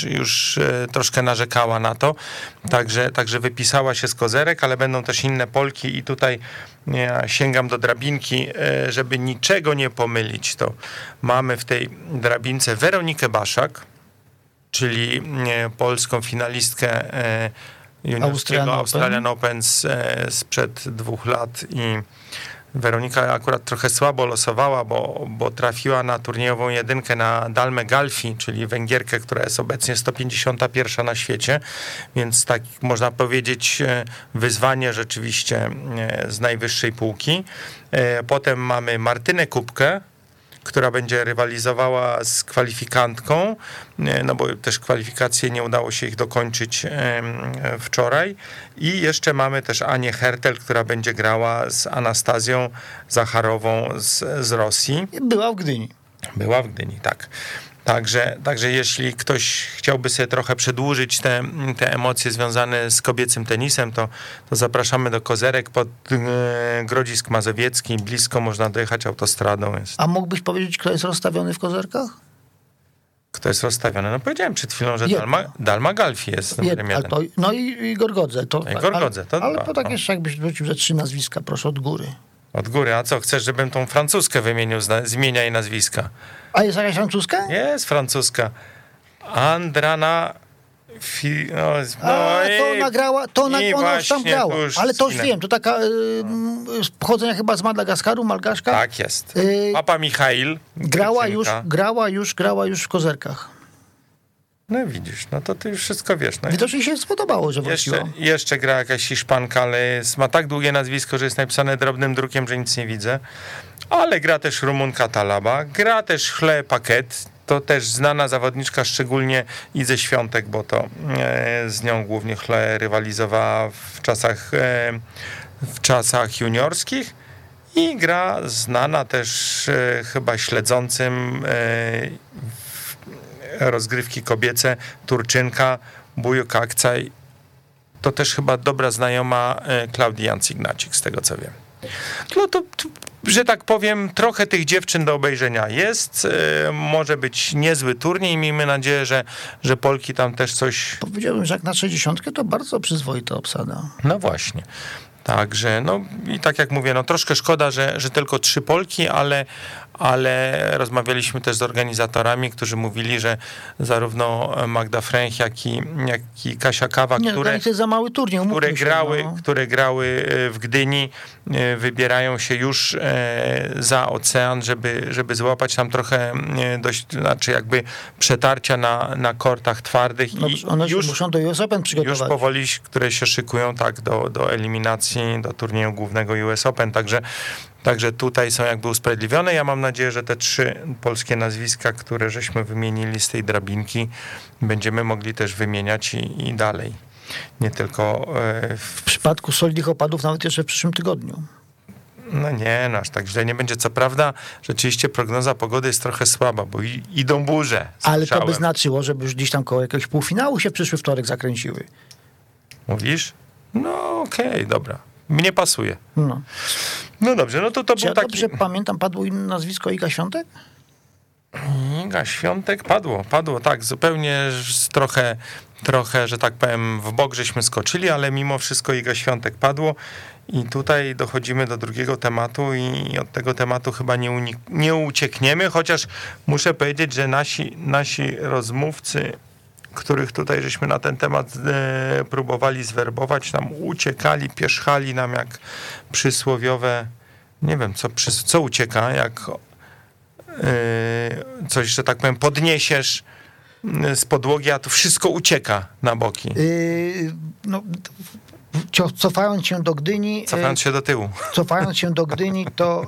już troszkę narzekała na to, także wypisała się z Kozerek, ale będą też inne Polki i tutaj ja sięgam do drabinki, żeby niczego nie pomylić, to mamy w tej drabince Weronikę Baszak, czyli polską finalistkę Australian Open sprzed 2 lat i Weronika akurat trochę słabo losowała, bo trafiła na turniejową jedynkę na Dalmę Galfi, czyli Węgierkę, która jest obecnie 151 na świecie, więc tak można powiedzieć wyzwanie rzeczywiście z najwyższej półki. Potem mamy Martynę Kubkę, która będzie rywalizowała z kwalifikantką, no bo też kwalifikacje nie udało się ich dokończyć wczoraj. I jeszcze mamy też Anię Hertel, która będzie grała z Anastazją Zacharową z Rosji. Była w Gdyni, tak. Także jeśli ktoś chciałby sobie trochę przedłużyć te emocje związane z kobiecym tenisem, to zapraszamy do Kozerek pod Grodzisk Mazowiecki, blisko można dojechać autostradą. A mógłbyś powiedzieć, kto jest rozstawiony w Kozerkach? Kto jest rozstawiony? No powiedziałem przed chwilą, że Dalma Galfi jest numerem 1. No i Gorgodze. Ale po tak jeszcze jakbyś wrócił, że 3 nazwiska, proszę, od góry. Od góry, a co, chcesz, żebym tą francuskę wymienił z imienia i nazwiska? A jest jakaś francuska? Jest francuska. Andrana... ona już tam grała, ale to już wiem, to taka z pochodzenia chyba z Madagaskaru, Malgaszka. Tak jest. Papa Michail. Grała już w Kozerkach. No widzisz, no to ty już wszystko wiesz. No widocznie się spodobało, że wróciła. Jeszcze gra jakaś Hiszpanka, ale ma tak długie nazwisko, że jest napisane drobnym drukiem, że nic nie widzę. Ale gra też Rumunka Talaba, gra też Chle Paquet, to też znana zawodniczka, szczególnie Idze Świątek, bo to z nią głównie Chle rywalizowała w czasach juniorskich. I gra znana też chyba śledzącym rozgrywki kobiece Turczynka Bujuk Akcaj, to też chyba dobra znajoma Klaudii Jancik-Gnacik, z tego co wiem. No to, że tak powiem, trochę tych dziewczyn do obejrzenia jest, może być niezły turniej, miejmy nadzieję, że Polki tam też coś... Powiedziałbym, że jak na 60 to bardzo przyzwoita obsada. No właśnie. Także, no i tak jak mówię, no troszkę szkoda, że tylko 3 Polki, ale ale rozmawialiśmy też z organizatorami, którzy mówili, że zarówno Magda Fręch, jak i Kasia Kawa, które grały w Gdyni, wybierają się już za ocean, żeby złapać tam trochę przetarcia na kortach twardych. No, i one już muszą do US Open przygotować. Już powoli, które się szykują tak do eliminacji, do turnieju głównego US Open, Także tutaj są jakby usprawiedliwione. Ja mam nadzieję, że te 3 polskie nazwiska, które żeśmy wymienili z tej drabinki, będziemy mogli też wymieniać i dalej. Nie tylko... W przypadku solidnych opadów nawet jeszcze w przyszłym tygodniu. No nie, aż tak źle nie będzie. Co prawda rzeczywiście prognoza pogody jest trochę słaba, bo idą burze. Ale to by znaczyło, żeby już gdzieś tam koło jakiegoś półfinału się przyszły wtorek zakręciły. Mówisz? No okej, dobra. Mnie pasuje. No dobrze, no to był ja taki... Dobrze pamiętam, padło im nazwisko Iga Świątek? Iga Świątek padło, tak, zupełnie trochę, że tak powiem, w bok żeśmy skoczyli, ale mimo wszystko Iga Świątek padło i tutaj dochodzimy do drugiego tematu i od tego tematu chyba nie uciekniemy, chociaż muszę powiedzieć, że nasi rozmówcy, których tutaj żeśmy na ten temat próbowali zwerbować, nam uciekali, pierzchali nam jak przysłowiowe, nie wiem co ucieka, jak coś, że tak powiem, podniesiesz z podłogi, a to wszystko ucieka na boki. Cofając się do Gdyni, to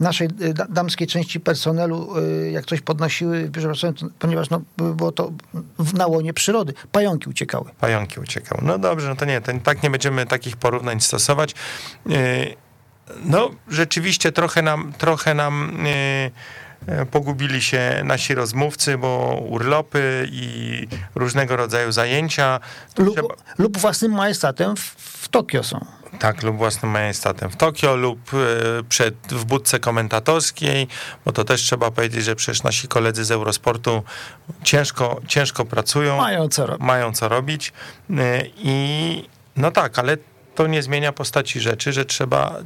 naszej damskiej części personelu, jak coś podnosiły, ponieważ było to na łonie przyrody, pająki uciekały. No dobrze, no to nie, tak nie będziemy takich porównań stosować. No rzeczywiście trochę nam pogubili się nasi rozmówcy, bo urlopy i różnego rodzaju zajęcia. Lub własnym majestatem w Tokio są. Tak, lub własnym majestatem w Tokio, lub w budce komentatorskiej, bo to też trzeba powiedzieć, że przecież nasi koledzy z Eurosportu ciężko pracują. Mają co robić. I no tak, ale to nie zmienia postaci rzeczy, że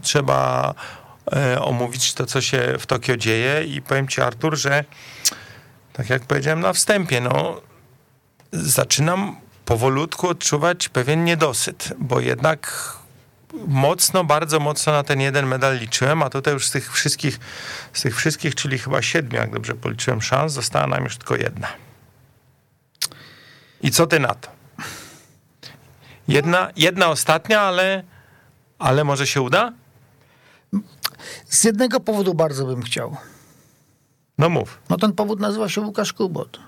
trzeba omówić to, co się w Tokio dzieje. I powiem ci, Artur, że tak jak powiedziałem na wstępie, zaczynam powolutku odczuwać pewien niedosyt, bo jednak bardzo mocno na ten jeden medal liczyłem, a tutaj już z tych wszystkich, czyli chyba 7, jak dobrze policzyłem, szans, została nam już tylko 1. I co ty na to? Jedna ostatnia, ale może się uda? Z jednego powodu bardzo bym chciał. No mów. No ten powód nazywa się Łukasz Kubot.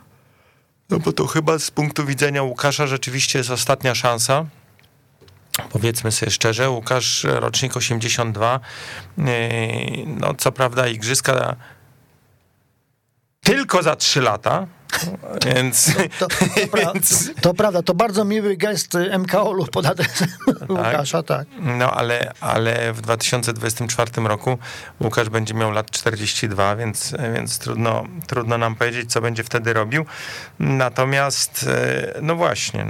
No bo to chyba z punktu widzenia Łukasza rzeczywiście jest ostatnia szansa. Powiedzmy sobie szczerze, Łukasz rocznik 82. No co prawda igrzyska tylko za 3 lata. Więc... To prawda, to bardzo miły gest MKOL-u pod adresem Łukasza, tak. No ale w 2024 roku Łukasz będzie miał lat 42, więc trudno nam powiedzieć, co będzie wtedy robił. Natomiast no właśnie,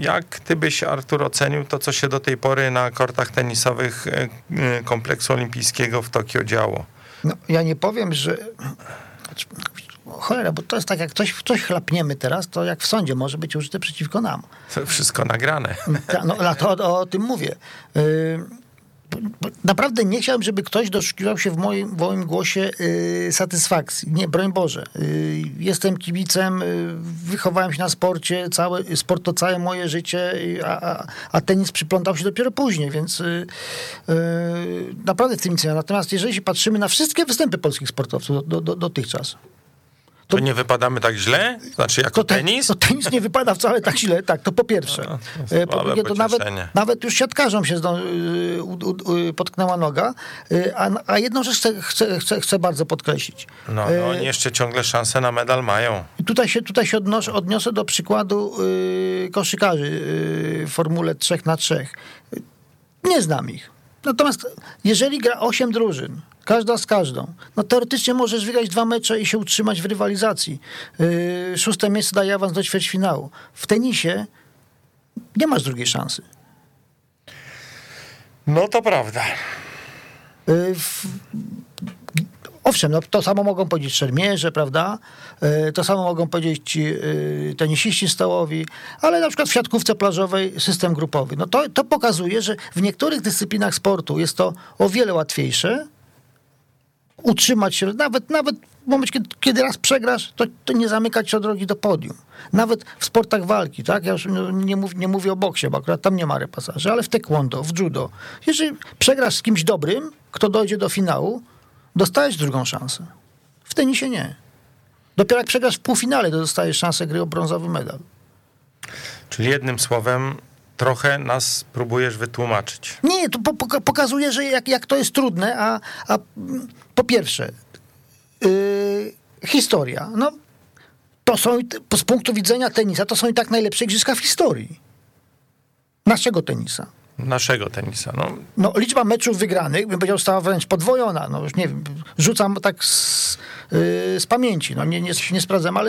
jak ty byś, Artur, ocenił to, co się do tej pory na kortach tenisowych kompleksu olimpijskiego w Tokio działo? No ja nie powiem, że... Cholera, bo to jest tak, jak coś chlapniemy teraz, to jak w sądzie może być użyte przeciwko nam. To wszystko nagrane. To o tym mówię. Naprawdę nie chciałem, żeby ktoś doszukiwał się w moim głosie satysfakcji. Nie, broń Boże. Jestem kibicem, wychowałem się na sporcie, sport to całe moje życie, a tenis przyplątał się dopiero później, więc naprawdę w tym nic nie ma. Natomiast jeżeli się patrzymy na wszystkie występy polskich sportowców dotychczas, to nie wypadamy tak źle? Znaczy jako tenis? To tenis nie wypada wcale tak źle, tak, to po pierwsze. Po drugie, to nawet już siatkarzom się potknęła noga, a jedną rzecz chcę bardzo podkreślić. No oni jeszcze ciągle szanse na medal mają. Tutaj się odniosę do przykładu koszykarzy w formule 3x3. Nie znam ich. Natomiast jeżeli gra 8 drużyn, każda z każdą, no teoretycznie możesz wygrać 2 mecze i się utrzymać w rywalizacji. 6. miejsce daje awans do ćwierćfinału. W tenisie nie masz drugiej szansy. No to prawda. Owszem, no to samo mogą powiedzieć szermierze, prawda? To samo mogą powiedzieć tenisiści stołowi, ale na przykład w siatkówce plażowej system grupowy. No to pokazuje, że w niektórych dyscyplinach sportu jest to o wiele łatwiejsze utrzymać się, nawet w momencie, kiedy raz przegrasz, to nie zamykać się od drogi do podium. Nawet w sportach walki, tak? Ja już nie mówię o boksie, bo akurat tam nie ma repasaży, ale w taekwondo, w judo. Jeżeli przegrasz z kimś dobrym, kto dojdzie do finału, dostajesz drugą szansę. W tenisie nie. Dopiero jak przegrasz w półfinale, to dostajesz szansę gry o brązowy medal. Czyli jednym słowem trochę nas próbujesz wytłumaczyć. Nie, to pokazuje, że jak to jest trudne, a po pierwsze historia. No, to są z punktu widzenia tenisa, to są i tak najlepsze igrzyska w historii. Naszego tenisa. No liczba meczów wygranych, bym powiedział, została wręcz podwojona. No już nie wiem, rzucam tak z pamięci. No nie sprawdzam, ale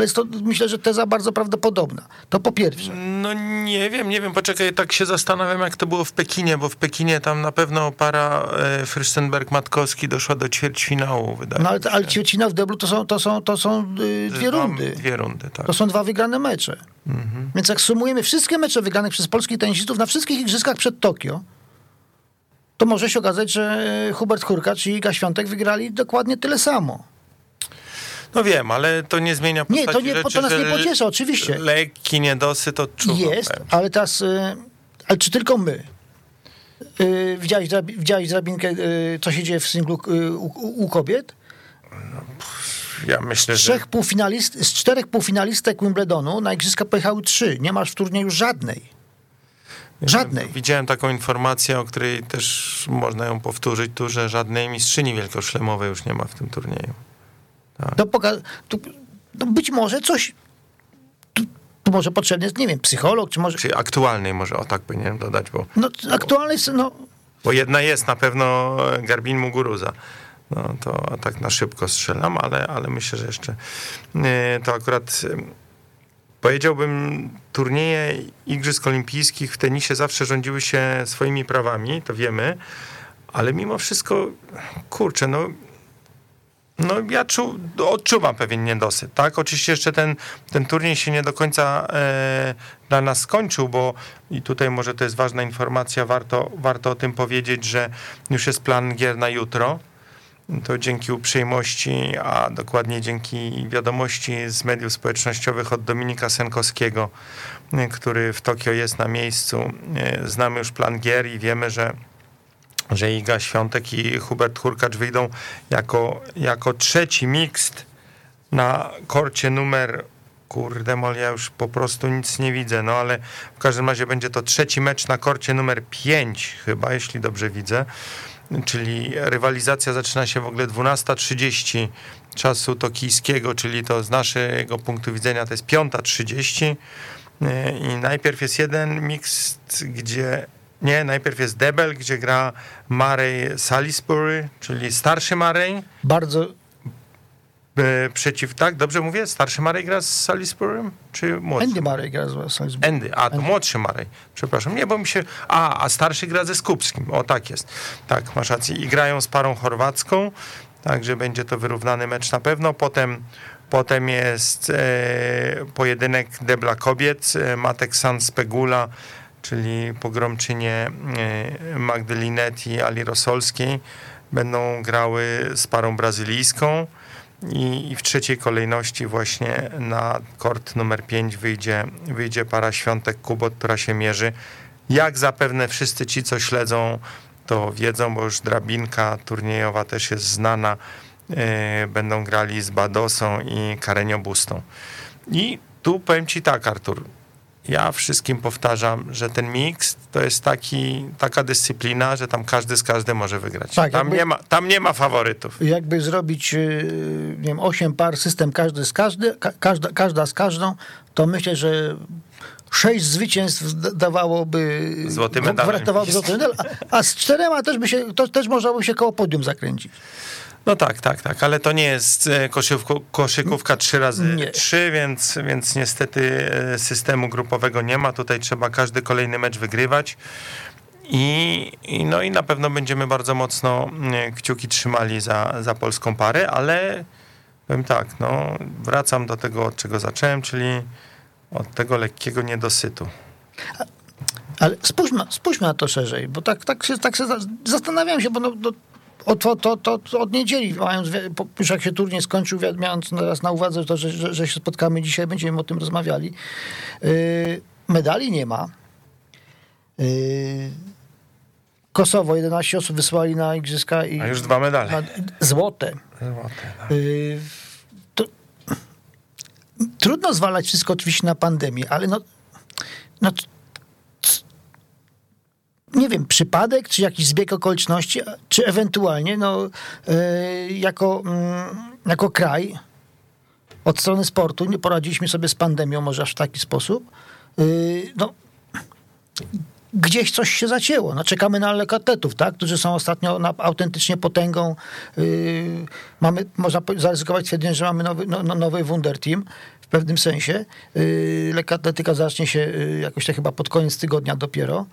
jest to, myślę, że teza bardzo prawdopodobna. To po pierwsze. No nie wiem, poczekaj, tak się zastanawiam, jak to było w Pekinie, bo w Pekinie tam na pewno para Fürstenberg-Matkowski doszła do ćwierćfinału, wydaje się. No ale ćwierćfinał w deblu to są dwie rundy. Dwie rundy, tak. To są dwa wygrane mecze. Mhm. Więc jak sumujemy wszystkie mecze wygranych przez polskich tenisistów na wszystkich igrzyskach przed Tokio, to może się okazać, że Hubert Hurkacz i Iga Świątek wygrali dokładnie tyle samo. No wiem, ale to nie zmienia postaci rzeczy. To nas nie pociesza, oczywiście. Lekki niedosyt odczuwa. Jest, ale teraz... Ale czy tylko my? Widziałeś drabinkę, co się dzieje w singlu u kobiet? No, ja myślę, z czterech półfinalistek Wimbledonu na igrzyska pojechały 3. Nie masz w turnieju żadnej. Widziałem taką informację, o której też można ją powtórzyć tu, że żadnej mistrzyni wielkoszlemowej już nie ma w tym turnieju. Tak. To być może coś... Tu może potrzebny jest, nie wiem, psycholog, czy może... Czyli aktualnej może, o tak powinienem dodać, bo... No aktualnej... Bo jedna jest na pewno Garbin Muguruza. No to tak na szybko strzelam, ale myślę, że jeszcze to akurat powiedziałbym, turnieje Igrzysk Olimpijskich w tenisie zawsze rządziły się swoimi prawami, to wiemy, ale mimo wszystko, kurczę, no ja odczuwam pewien niedosyt, tak? Oczywiście jeszcze ten turniej się nie do końca dla nas skończył, bo i tutaj może to jest ważna informacja, warto o tym powiedzieć, że już jest plan gier na jutro. To dzięki uprzejmości, a dokładnie dzięki wiadomości z mediów społecznościowych od Dominika Senkowskiego, który w Tokio jest na miejscu. Znamy już plan gier i wiemy, że Iga Świątek i Hubert Hurkacz wyjdą jako trzeci mixed na korcie numer... ja już po prostu nic nie widzę, no ale w każdym razie będzie to trzeci mecz na korcie numer 5 chyba, jeśli dobrze widzę. Czyli rywalizacja zaczyna się w ogóle 12:30 czasu tokijskiego, czyli to z naszego punktu widzenia to jest 5:30 i najpierw jest jeden mixed, najpierw jest debel, gdzie gra Murray Salisbury, czyli starszy Murray. Tak? Dobrze mówię? Starszy Murray gra z Salisburym? Czy młodszy? Andy Murray gra z Salisburym. To młodszy Murray. Przepraszam, nie, bo mi się... A starszy gra ze Skupskim. O, tak jest. Tak, masz rację. I grają z parą chorwacką, także będzie to wyrównany mecz na pewno. Potem jest pojedynek debla kobiet. Matek Sanz-Pegula, czyli pogromczynie Magdy Linetti i Ali Rosolskiej, będą grały z parą brazylijską. I w trzeciej kolejności właśnie na kort numer 5 wyjdzie para Świątek-Kubot, która się mierzy. Jak zapewne wszyscy ci, co śledzą, to wiedzą, bo już drabinka turniejowa też jest znana. Będą grali z Badosą i Kareniobustą. I tu powiem ci tak, Artur, ja wszystkim powtarzam, że ten miks to jest taka dyscyplina, że tam każdy z każdym może wygrać. Tak, tam nie ma faworytów. Jakby zrobić, nie wiem, 8 par system każda z każdą, to myślę, że 6 zwycięstw dawałoby złoty medal, a z 4 też można by się koło podium zakręcić. No tak, ale to nie jest koszykówka 3x3, więc niestety systemu grupowego nie ma. Tutaj trzeba każdy kolejny mecz wygrywać No i na pewno będziemy bardzo mocno kciuki trzymali za polską parę, ale powiem tak, no wracam do tego, od czego zacząłem, czyli od tego lekkiego niedosytu. Ale spójrzmy na to szerzej, bo tak się zastanawiam się, bo to od niedzieli, mając, już jak się turniej skończył, mając teraz na uwadze to, że się spotkamy dzisiaj, będziemy o tym rozmawiali. Medali nie ma. Kosowo 11 osób wysłali na igrzyska i a już 2 medale. Złote tak. Trudno zwalać wszystko oczywiście na pandemię, ale nie wiem, przypadek, czy jakiś zbieg okoliczności, czy ewentualnie jako kraj od strony sportu nie poradziliśmy sobie z pandemią może aż w taki sposób. Gdzieś coś się zacięło. Czekamy na lekkoatletów, tak? Którzy są ostatnio autentycznie potęgą. Mamy, można zaryzykować stwierdzenie, że mamy nowy Wunder Team w pewnym sensie. Lekkoatletyka zacznie się jakoś tak chyba pod koniec tygodnia dopiero.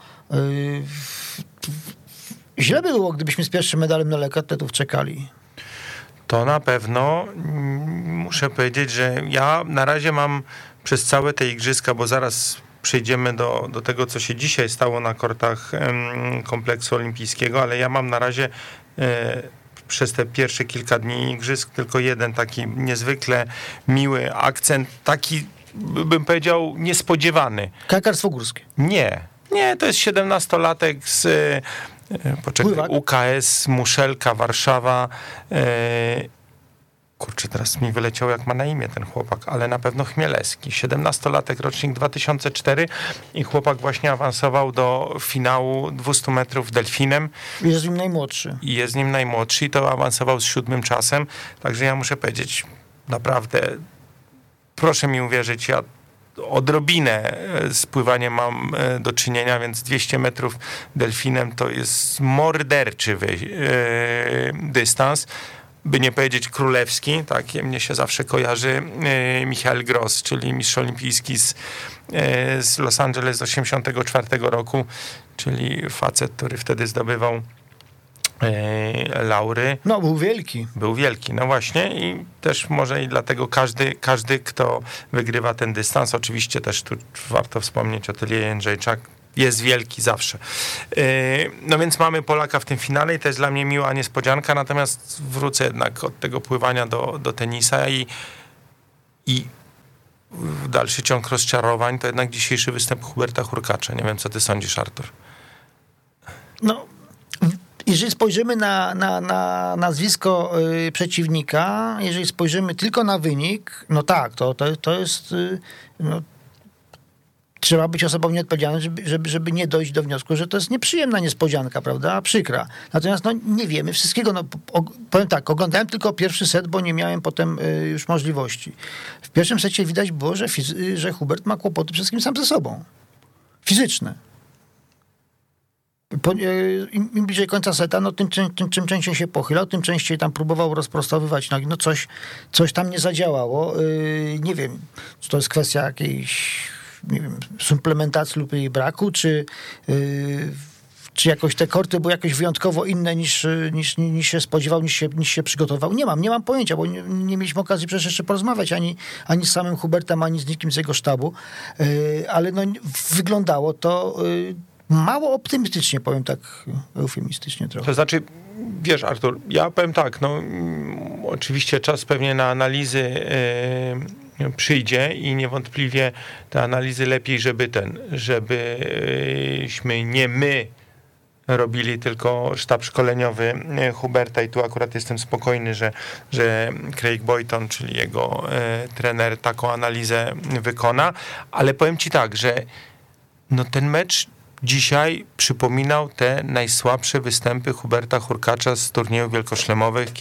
Źle by było, gdybyśmy z pierwszym medalem na lekkoatletów czekali. To na pewno. Muszę powiedzieć, że ja na razie mam przez całe te igrzyska, bo zaraz przejdziemy do tego, co się dzisiaj stało na kortach kompleksu olimpijskiego, ale ja mam na razie przez te pierwsze kilka dni igrzysk tylko jeden taki niezwykle miły akcent, taki bym powiedział niespodziewany. Kakarstwo górskie. Nie, to jest 17-latek z UKS Muszelka Warszawa. Kurczę, teraz mi wyleciał, jak ma na imię ten chłopak, ale na pewno Chmielewski, 17-latek, rocznik 2004 i chłopak właśnie awansował do finału 200 metrów delfinem. Jest z nim najmłodszy i to awansował z 7 czasem, także ja muszę powiedzieć, naprawdę, proszę mi uwierzyć, ja odrobinę z pływaniem mam do czynienia, więc 200 metrów delfinem to jest morderczy dystans. By nie powiedzieć królewski, tak, mnie się zawsze kojarzy Michael Gross, czyli mistrz olimpijski z Los Angeles z 1984 roku, czyli facet, który wtedy zdobywał laury. Był wielki, no właśnie, i też może i dlatego każdy, kto wygrywa ten dystans, oczywiście też tu warto wspomnieć o Tylie Jędrzejczak, jest wielki zawsze. No więc mamy Polaka w tym finale i to jest dla mnie miła niespodzianka, natomiast wrócę jednak od tego pływania do tenisa i dalszy ciąg rozczarowań to jednak dzisiejszy występ Huberta Hurkacza. Nie wiem, co ty sądzisz, Artur. Jeżeli spojrzymy na nazwisko przeciwnika, jeżeli spojrzymy tylko na wynik, to jest... Trzeba być osobą nieodpowiedzialną, żeby nie dojść do wniosku, że to jest nieprzyjemna niespodzianka, prawda, przykra. Natomiast nie wiemy wszystkiego. Powiem tak, oglądałem tylko pierwszy set, bo nie miałem potem już możliwości. W pierwszym secie widać było, że Hubert ma kłopoty przede wszystkim sam ze sobą. Fizyczne. Im bliżej końca seta, tym częściej się pochylał, tym częściej tam próbował rozprostowywać nogi. Coś tam nie zadziałało. Nie wiem, czy to jest kwestia jakiejś... nie wiem, suplementacji lub jej braku, czy jakoś te korty były jakoś wyjątkowo inne niż się spodziewał, niż się przygotował. Nie mam pojęcia, bo nie mieliśmy okazji przecież jeszcze porozmawiać ani z samym Hubertem, ani z nikim z jego sztabu, ale wyglądało to mało optymistycznie, powiem tak eufemistycznie trochę. To znaczy, wiesz, Artur, ja powiem tak, oczywiście czas pewnie na analizy przyjdzie i niewątpliwie te analizy lepiej, żebyśmy nie my robili, tylko sztab szkoleniowy Huberta, i tu akurat jestem spokojny, że Craig Boyton, czyli jego trener, taką analizę wykona, ale powiem ci tak, że ten mecz dzisiaj przypominał te najsłabsze występy Huberta Hurkacza z turniejów wielkoszlemowych,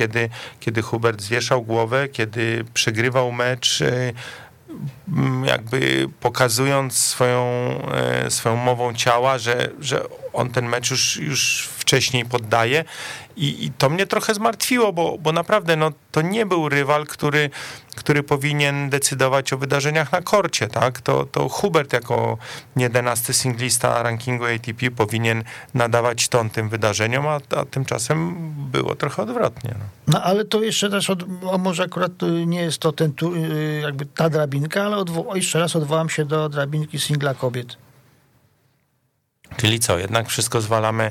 kiedy Hubert zwieszał głowę, kiedy przegrywał mecz, jakby pokazując swoją mową ciała, że on ten mecz już wcześniej poddaje i to mnie trochę zmartwiło, bo naprawdę no, to nie był rywal, który powinien decydować o wydarzeniach na korcie, tak? To Hubert jako 11 singlista rankingu ATP powinien nadawać ton tym wydarzeniom, a tymczasem było trochę odwrotnie. No ale to jeszcze raz, może akurat nie jest to ten jakby ta drabinka, ale jeszcze raz odwołam się do drabinki singla kobiet. Czyli co, jednak wszystko zwalamy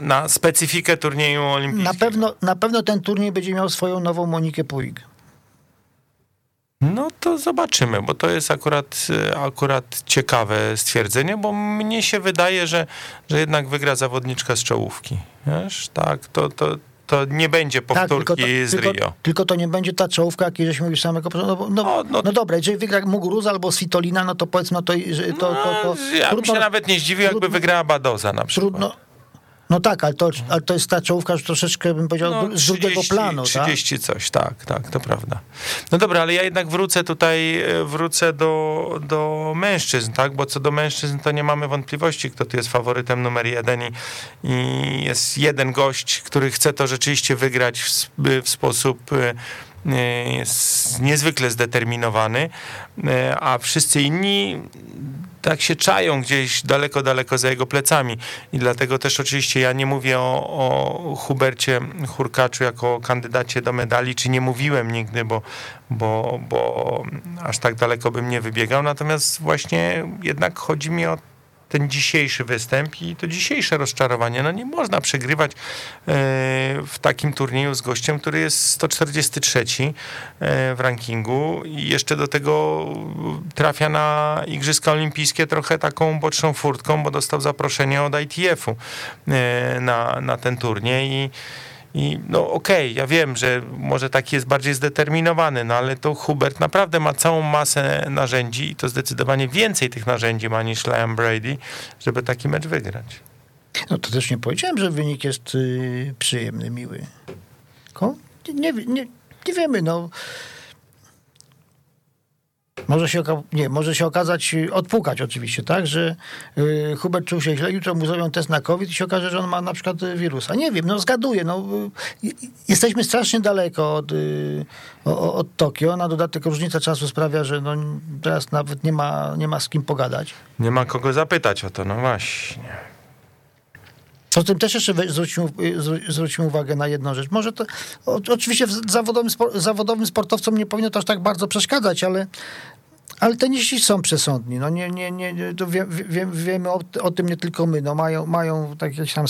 na specyfikę turnieju olimpijskiego. Na pewno ten turniej będzie miał swoją nową Monikę Puig. No to zobaczymy, bo to jest akurat ciekawe stwierdzenie, bo mnie się wydaje, że jednak wygra zawodniczka z czołówki. Wiesz, tak, to nie będzie powtórki z Rio. Tylko to nie będzie ta czołówka, jakiej żeśmy już samego początku. No dobra, jeżeli wygra Muguruza albo Svitolina, no to powiedzmy, ja bym się nawet nie zdziwił, jakby wygrała Badoza na przykład. Trudno. No tak, ale to jest ta czołówka, że troszeczkę bym powiedział z drugiego planu. 30 tak? Coś, tak, to prawda. No dobra, ale ja jednak wrócę do mężczyzn, tak? Bo co do mężczyzn, to nie mamy wątpliwości, kto tu jest faworytem numer 1 i jest jeden gość, który chce to rzeczywiście wygrać w sposób... jest niezwykle zdeterminowany, a wszyscy inni tak się czają gdzieś daleko za jego plecami i dlatego też oczywiście ja nie mówię o Hubercie Hurkaczu jako kandydacie do medali, czy nie mówiłem nigdy, bo aż tak daleko bym nie wybiegał, natomiast właśnie jednak chodzi mi o ten dzisiejszy występ i to dzisiejsze rozczarowanie. No nie można przegrywać w takim turnieju z gościem, który jest 143 w rankingu i jeszcze do tego trafia na Igrzyska Olimpijskie trochę taką boczną furtką, bo dostał zaproszenie od ITF-u na ten turniej i no okej, ja wiem, że może taki jest bardziej zdeterminowany, no ale to Hubert naprawdę ma całą masę narzędzi i to zdecydowanie więcej tych narzędzi ma niż Liam Brady, żeby taki mecz wygrać. No to też nie powiedziałem, że wynik jest przyjemny, miły. Nie wiemy, no. Może się okazać, odpukać oczywiście, tak, że Hubert czuł się źle, jutro mu zrobią test na COVID i się okaże, że on ma na przykład wirusa. Nie wiem, zgaduję, jesteśmy strasznie daleko od Tokio, na dodatek różnica czasu sprawia, że teraz nawet nie ma z kim pogadać. Nie ma kogo zapytać o to, no właśnie. Poza tym też jeszcze zwróćmy uwagę na jedną rzecz. Może to oczywiście zawodowym sportowcom nie powinno to aż tak bardzo przeszkadzać, ale tenisiści są przesądni. To wiemy o tym nie tylko my. Mają jakieś tam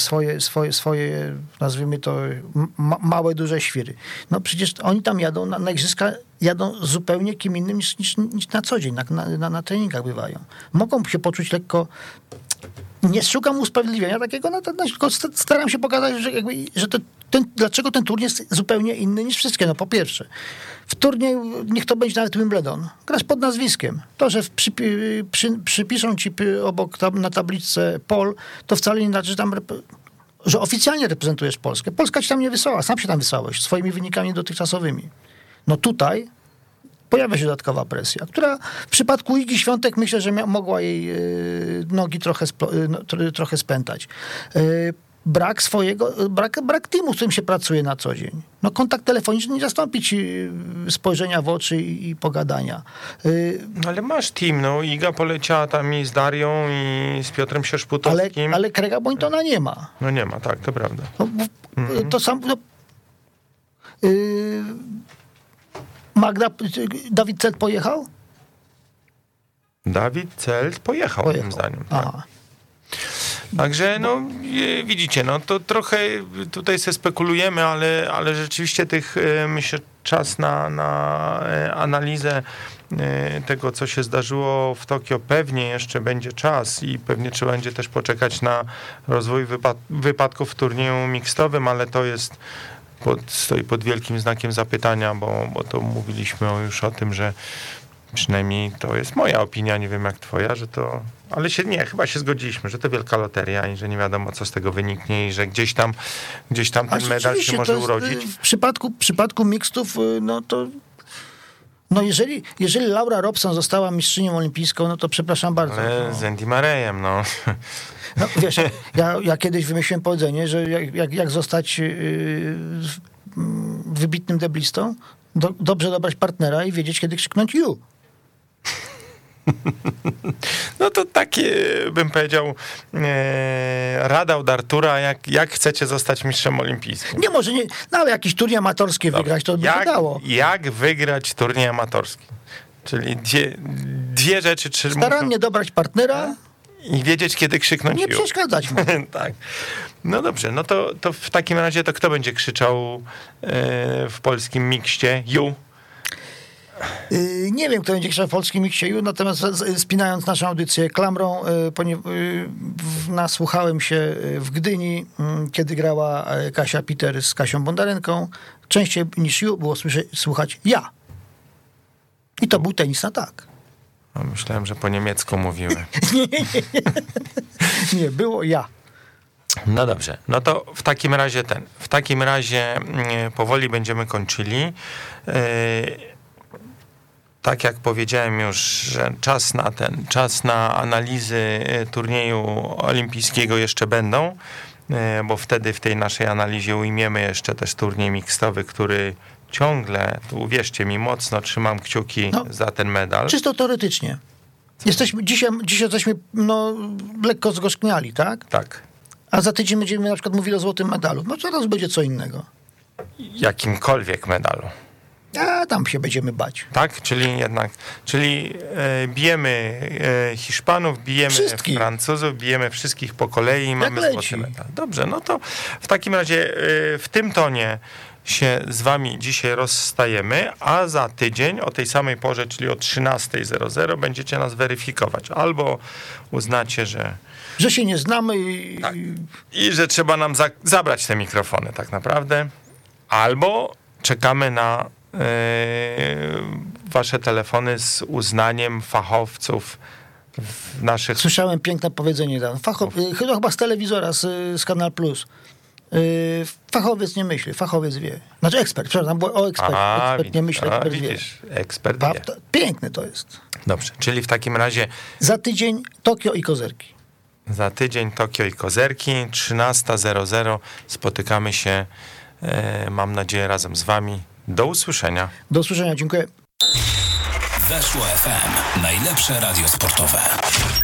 swoje nazwijmy to, małe, duże świry. No przecież oni tam jadą na igrzyska, jadą zupełnie kim innym niż na co dzień, na treningach bywają. Mogą się poczuć lekko... Nie szukam usprawiedliwienia takiego, tylko staram się pokazać, dlaczego ten turniej jest zupełnie inny niż wszystkie. Po pierwsze, w turnieju niech to będzie nawet Wimbledon. Grasz pod nazwiskiem. To, że przypiszą ci obok na tabliczce Pol, to wcale nie znaczy, że oficjalnie reprezentujesz Polskę. Polska ci tam nie wysłała, sam się tam wysłałeś swoimi wynikami dotychczasowymi. Tutaj pojawia się dodatkowa presja, która w przypadku Igi Świątek myślę, że mogła jej nogi trochę spętać. Brak teamu, z którym się pracuje na co dzień. Kontakt telefoniczny nie zastąpi ci spojrzenia w oczy i pogadania. Ale masz team, Iga poleciała tam i z Darią i z Piotrem Sierszputowskim. Ale Craiga Boyntona nie ma. Nie ma, tak, to prawda. To sam... Magda, Dawid Celt pojechał? Dawid Celt pojechał. Moim zdaniem. Tak. Także widzicie, to trochę tutaj se spekulujemy, ale rzeczywiście myślę, czas na analizę tego, co się zdarzyło w Tokio, pewnie jeszcze będzie czas i pewnie trzeba będzie też poczekać na rozwój wypadków w turnieju mixtowym, ale to jest... stoi pod wielkim znakiem zapytania, bo to mówiliśmy już o tym, że przynajmniej to jest moja opinia, nie wiem jak twoja, że to... Ale chyba się zgodziliśmy, że to wielka loteria i że nie wiadomo, co z tego wyniknie i że gdzieś tam ten medal się może urodzić. W przypadku mixtów, to No jeżeli Laura Robson została mistrzynią olimpijską, no to przepraszam bardzo. Ale no. Z Andy Murrayem, no. No wiesz, ja kiedyś wymyśliłem powiedzenie, że jak zostać wybitnym deblistą, dobrze dobrać partnera i wiedzieć, kiedy krzyknąć you. No to takie bym powiedział rada od Artura, jak chcecie zostać mistrzem olimpijskim. Nie, może nie, no ale jakiś turniej amatorski wygrać, to by się dało. Jak wygrać turniej amatorski? Czyli dwie rzeczy. Starannie dobrać partnera. I wiedzieć, kiedy krzyknąć. Nie przeszkadzać mu. Tak. No dobrze, no to w takim razie to kto będzie krzyczał w polskim mikście? You. Nie wiem, kto będzie krzyczał w polskim miksie, natomiast spinając naszą audycję klamrą, nasłuchałem się w Gdyni, kiedy grała Kasia Piter z Kasią Bondarenką. Częściej niż you było słuchać ja. I to był tenis na tak. No, myślałem, że po niemiecku mówiły. Nie, było ja. No dobrze, no to w takim razie powoli będziemy kończyli. Tak jak powiedziałem już, że czas na analizy turnieju olimpijskiego jeszcze będą, bo wtedy w tej naszej analizie ujmiemy jeszcze też turniej mikstowy, który ciągle, uwierzcie mi, mocno trzymam kciuki za ten medal. Czysto teoretycznie. Dzisiaj jesteśmy lekko zgorzkniali, tak? Tak. A za tydzień będziemy na przykład mówili o złotym medalu. No teraz będzie co innego. Jakimkolwiek medalu. A tam się będziemy bać. Tak, czyli bijemy Hiszpanów, bijemy wszystkich. Francuzów, bijemy wszystkich po kolei i mamy złoty medal. Dobrze, no to w takim razie w tym tonie się z wami dzisiaj rozstajemy, a za tydzień o tej samej porze, czyli o 13:00 będziecie nas weryfikować. Albo uznacie, że się nie znamy i że trzeba nam zabrać te mikrofony tak naprawdę. Albo czekamy na wasze telefony z uznaniem fachowców w naszych... Słyszałem piękne powiedzenie tam. Chyba z telewizora, z Kanal Plus. Fachowiec nie myśli, fachowiec wie. Znaczy ekspert, przepraszam, bo o ekspert. Ekspert nie myśli, ekspert widzisz, wie. Ekspert wie. Piękny to jest. Dobrze, czyli w takim razie... Za tydzień Tokio i Kozerki. 13:00 spotykamy się, mam nadzieję, razem z wami. Do usłyszenia. Do usłyszenia, dziękuję. Weszło FM. Najlepsze radio sportowe.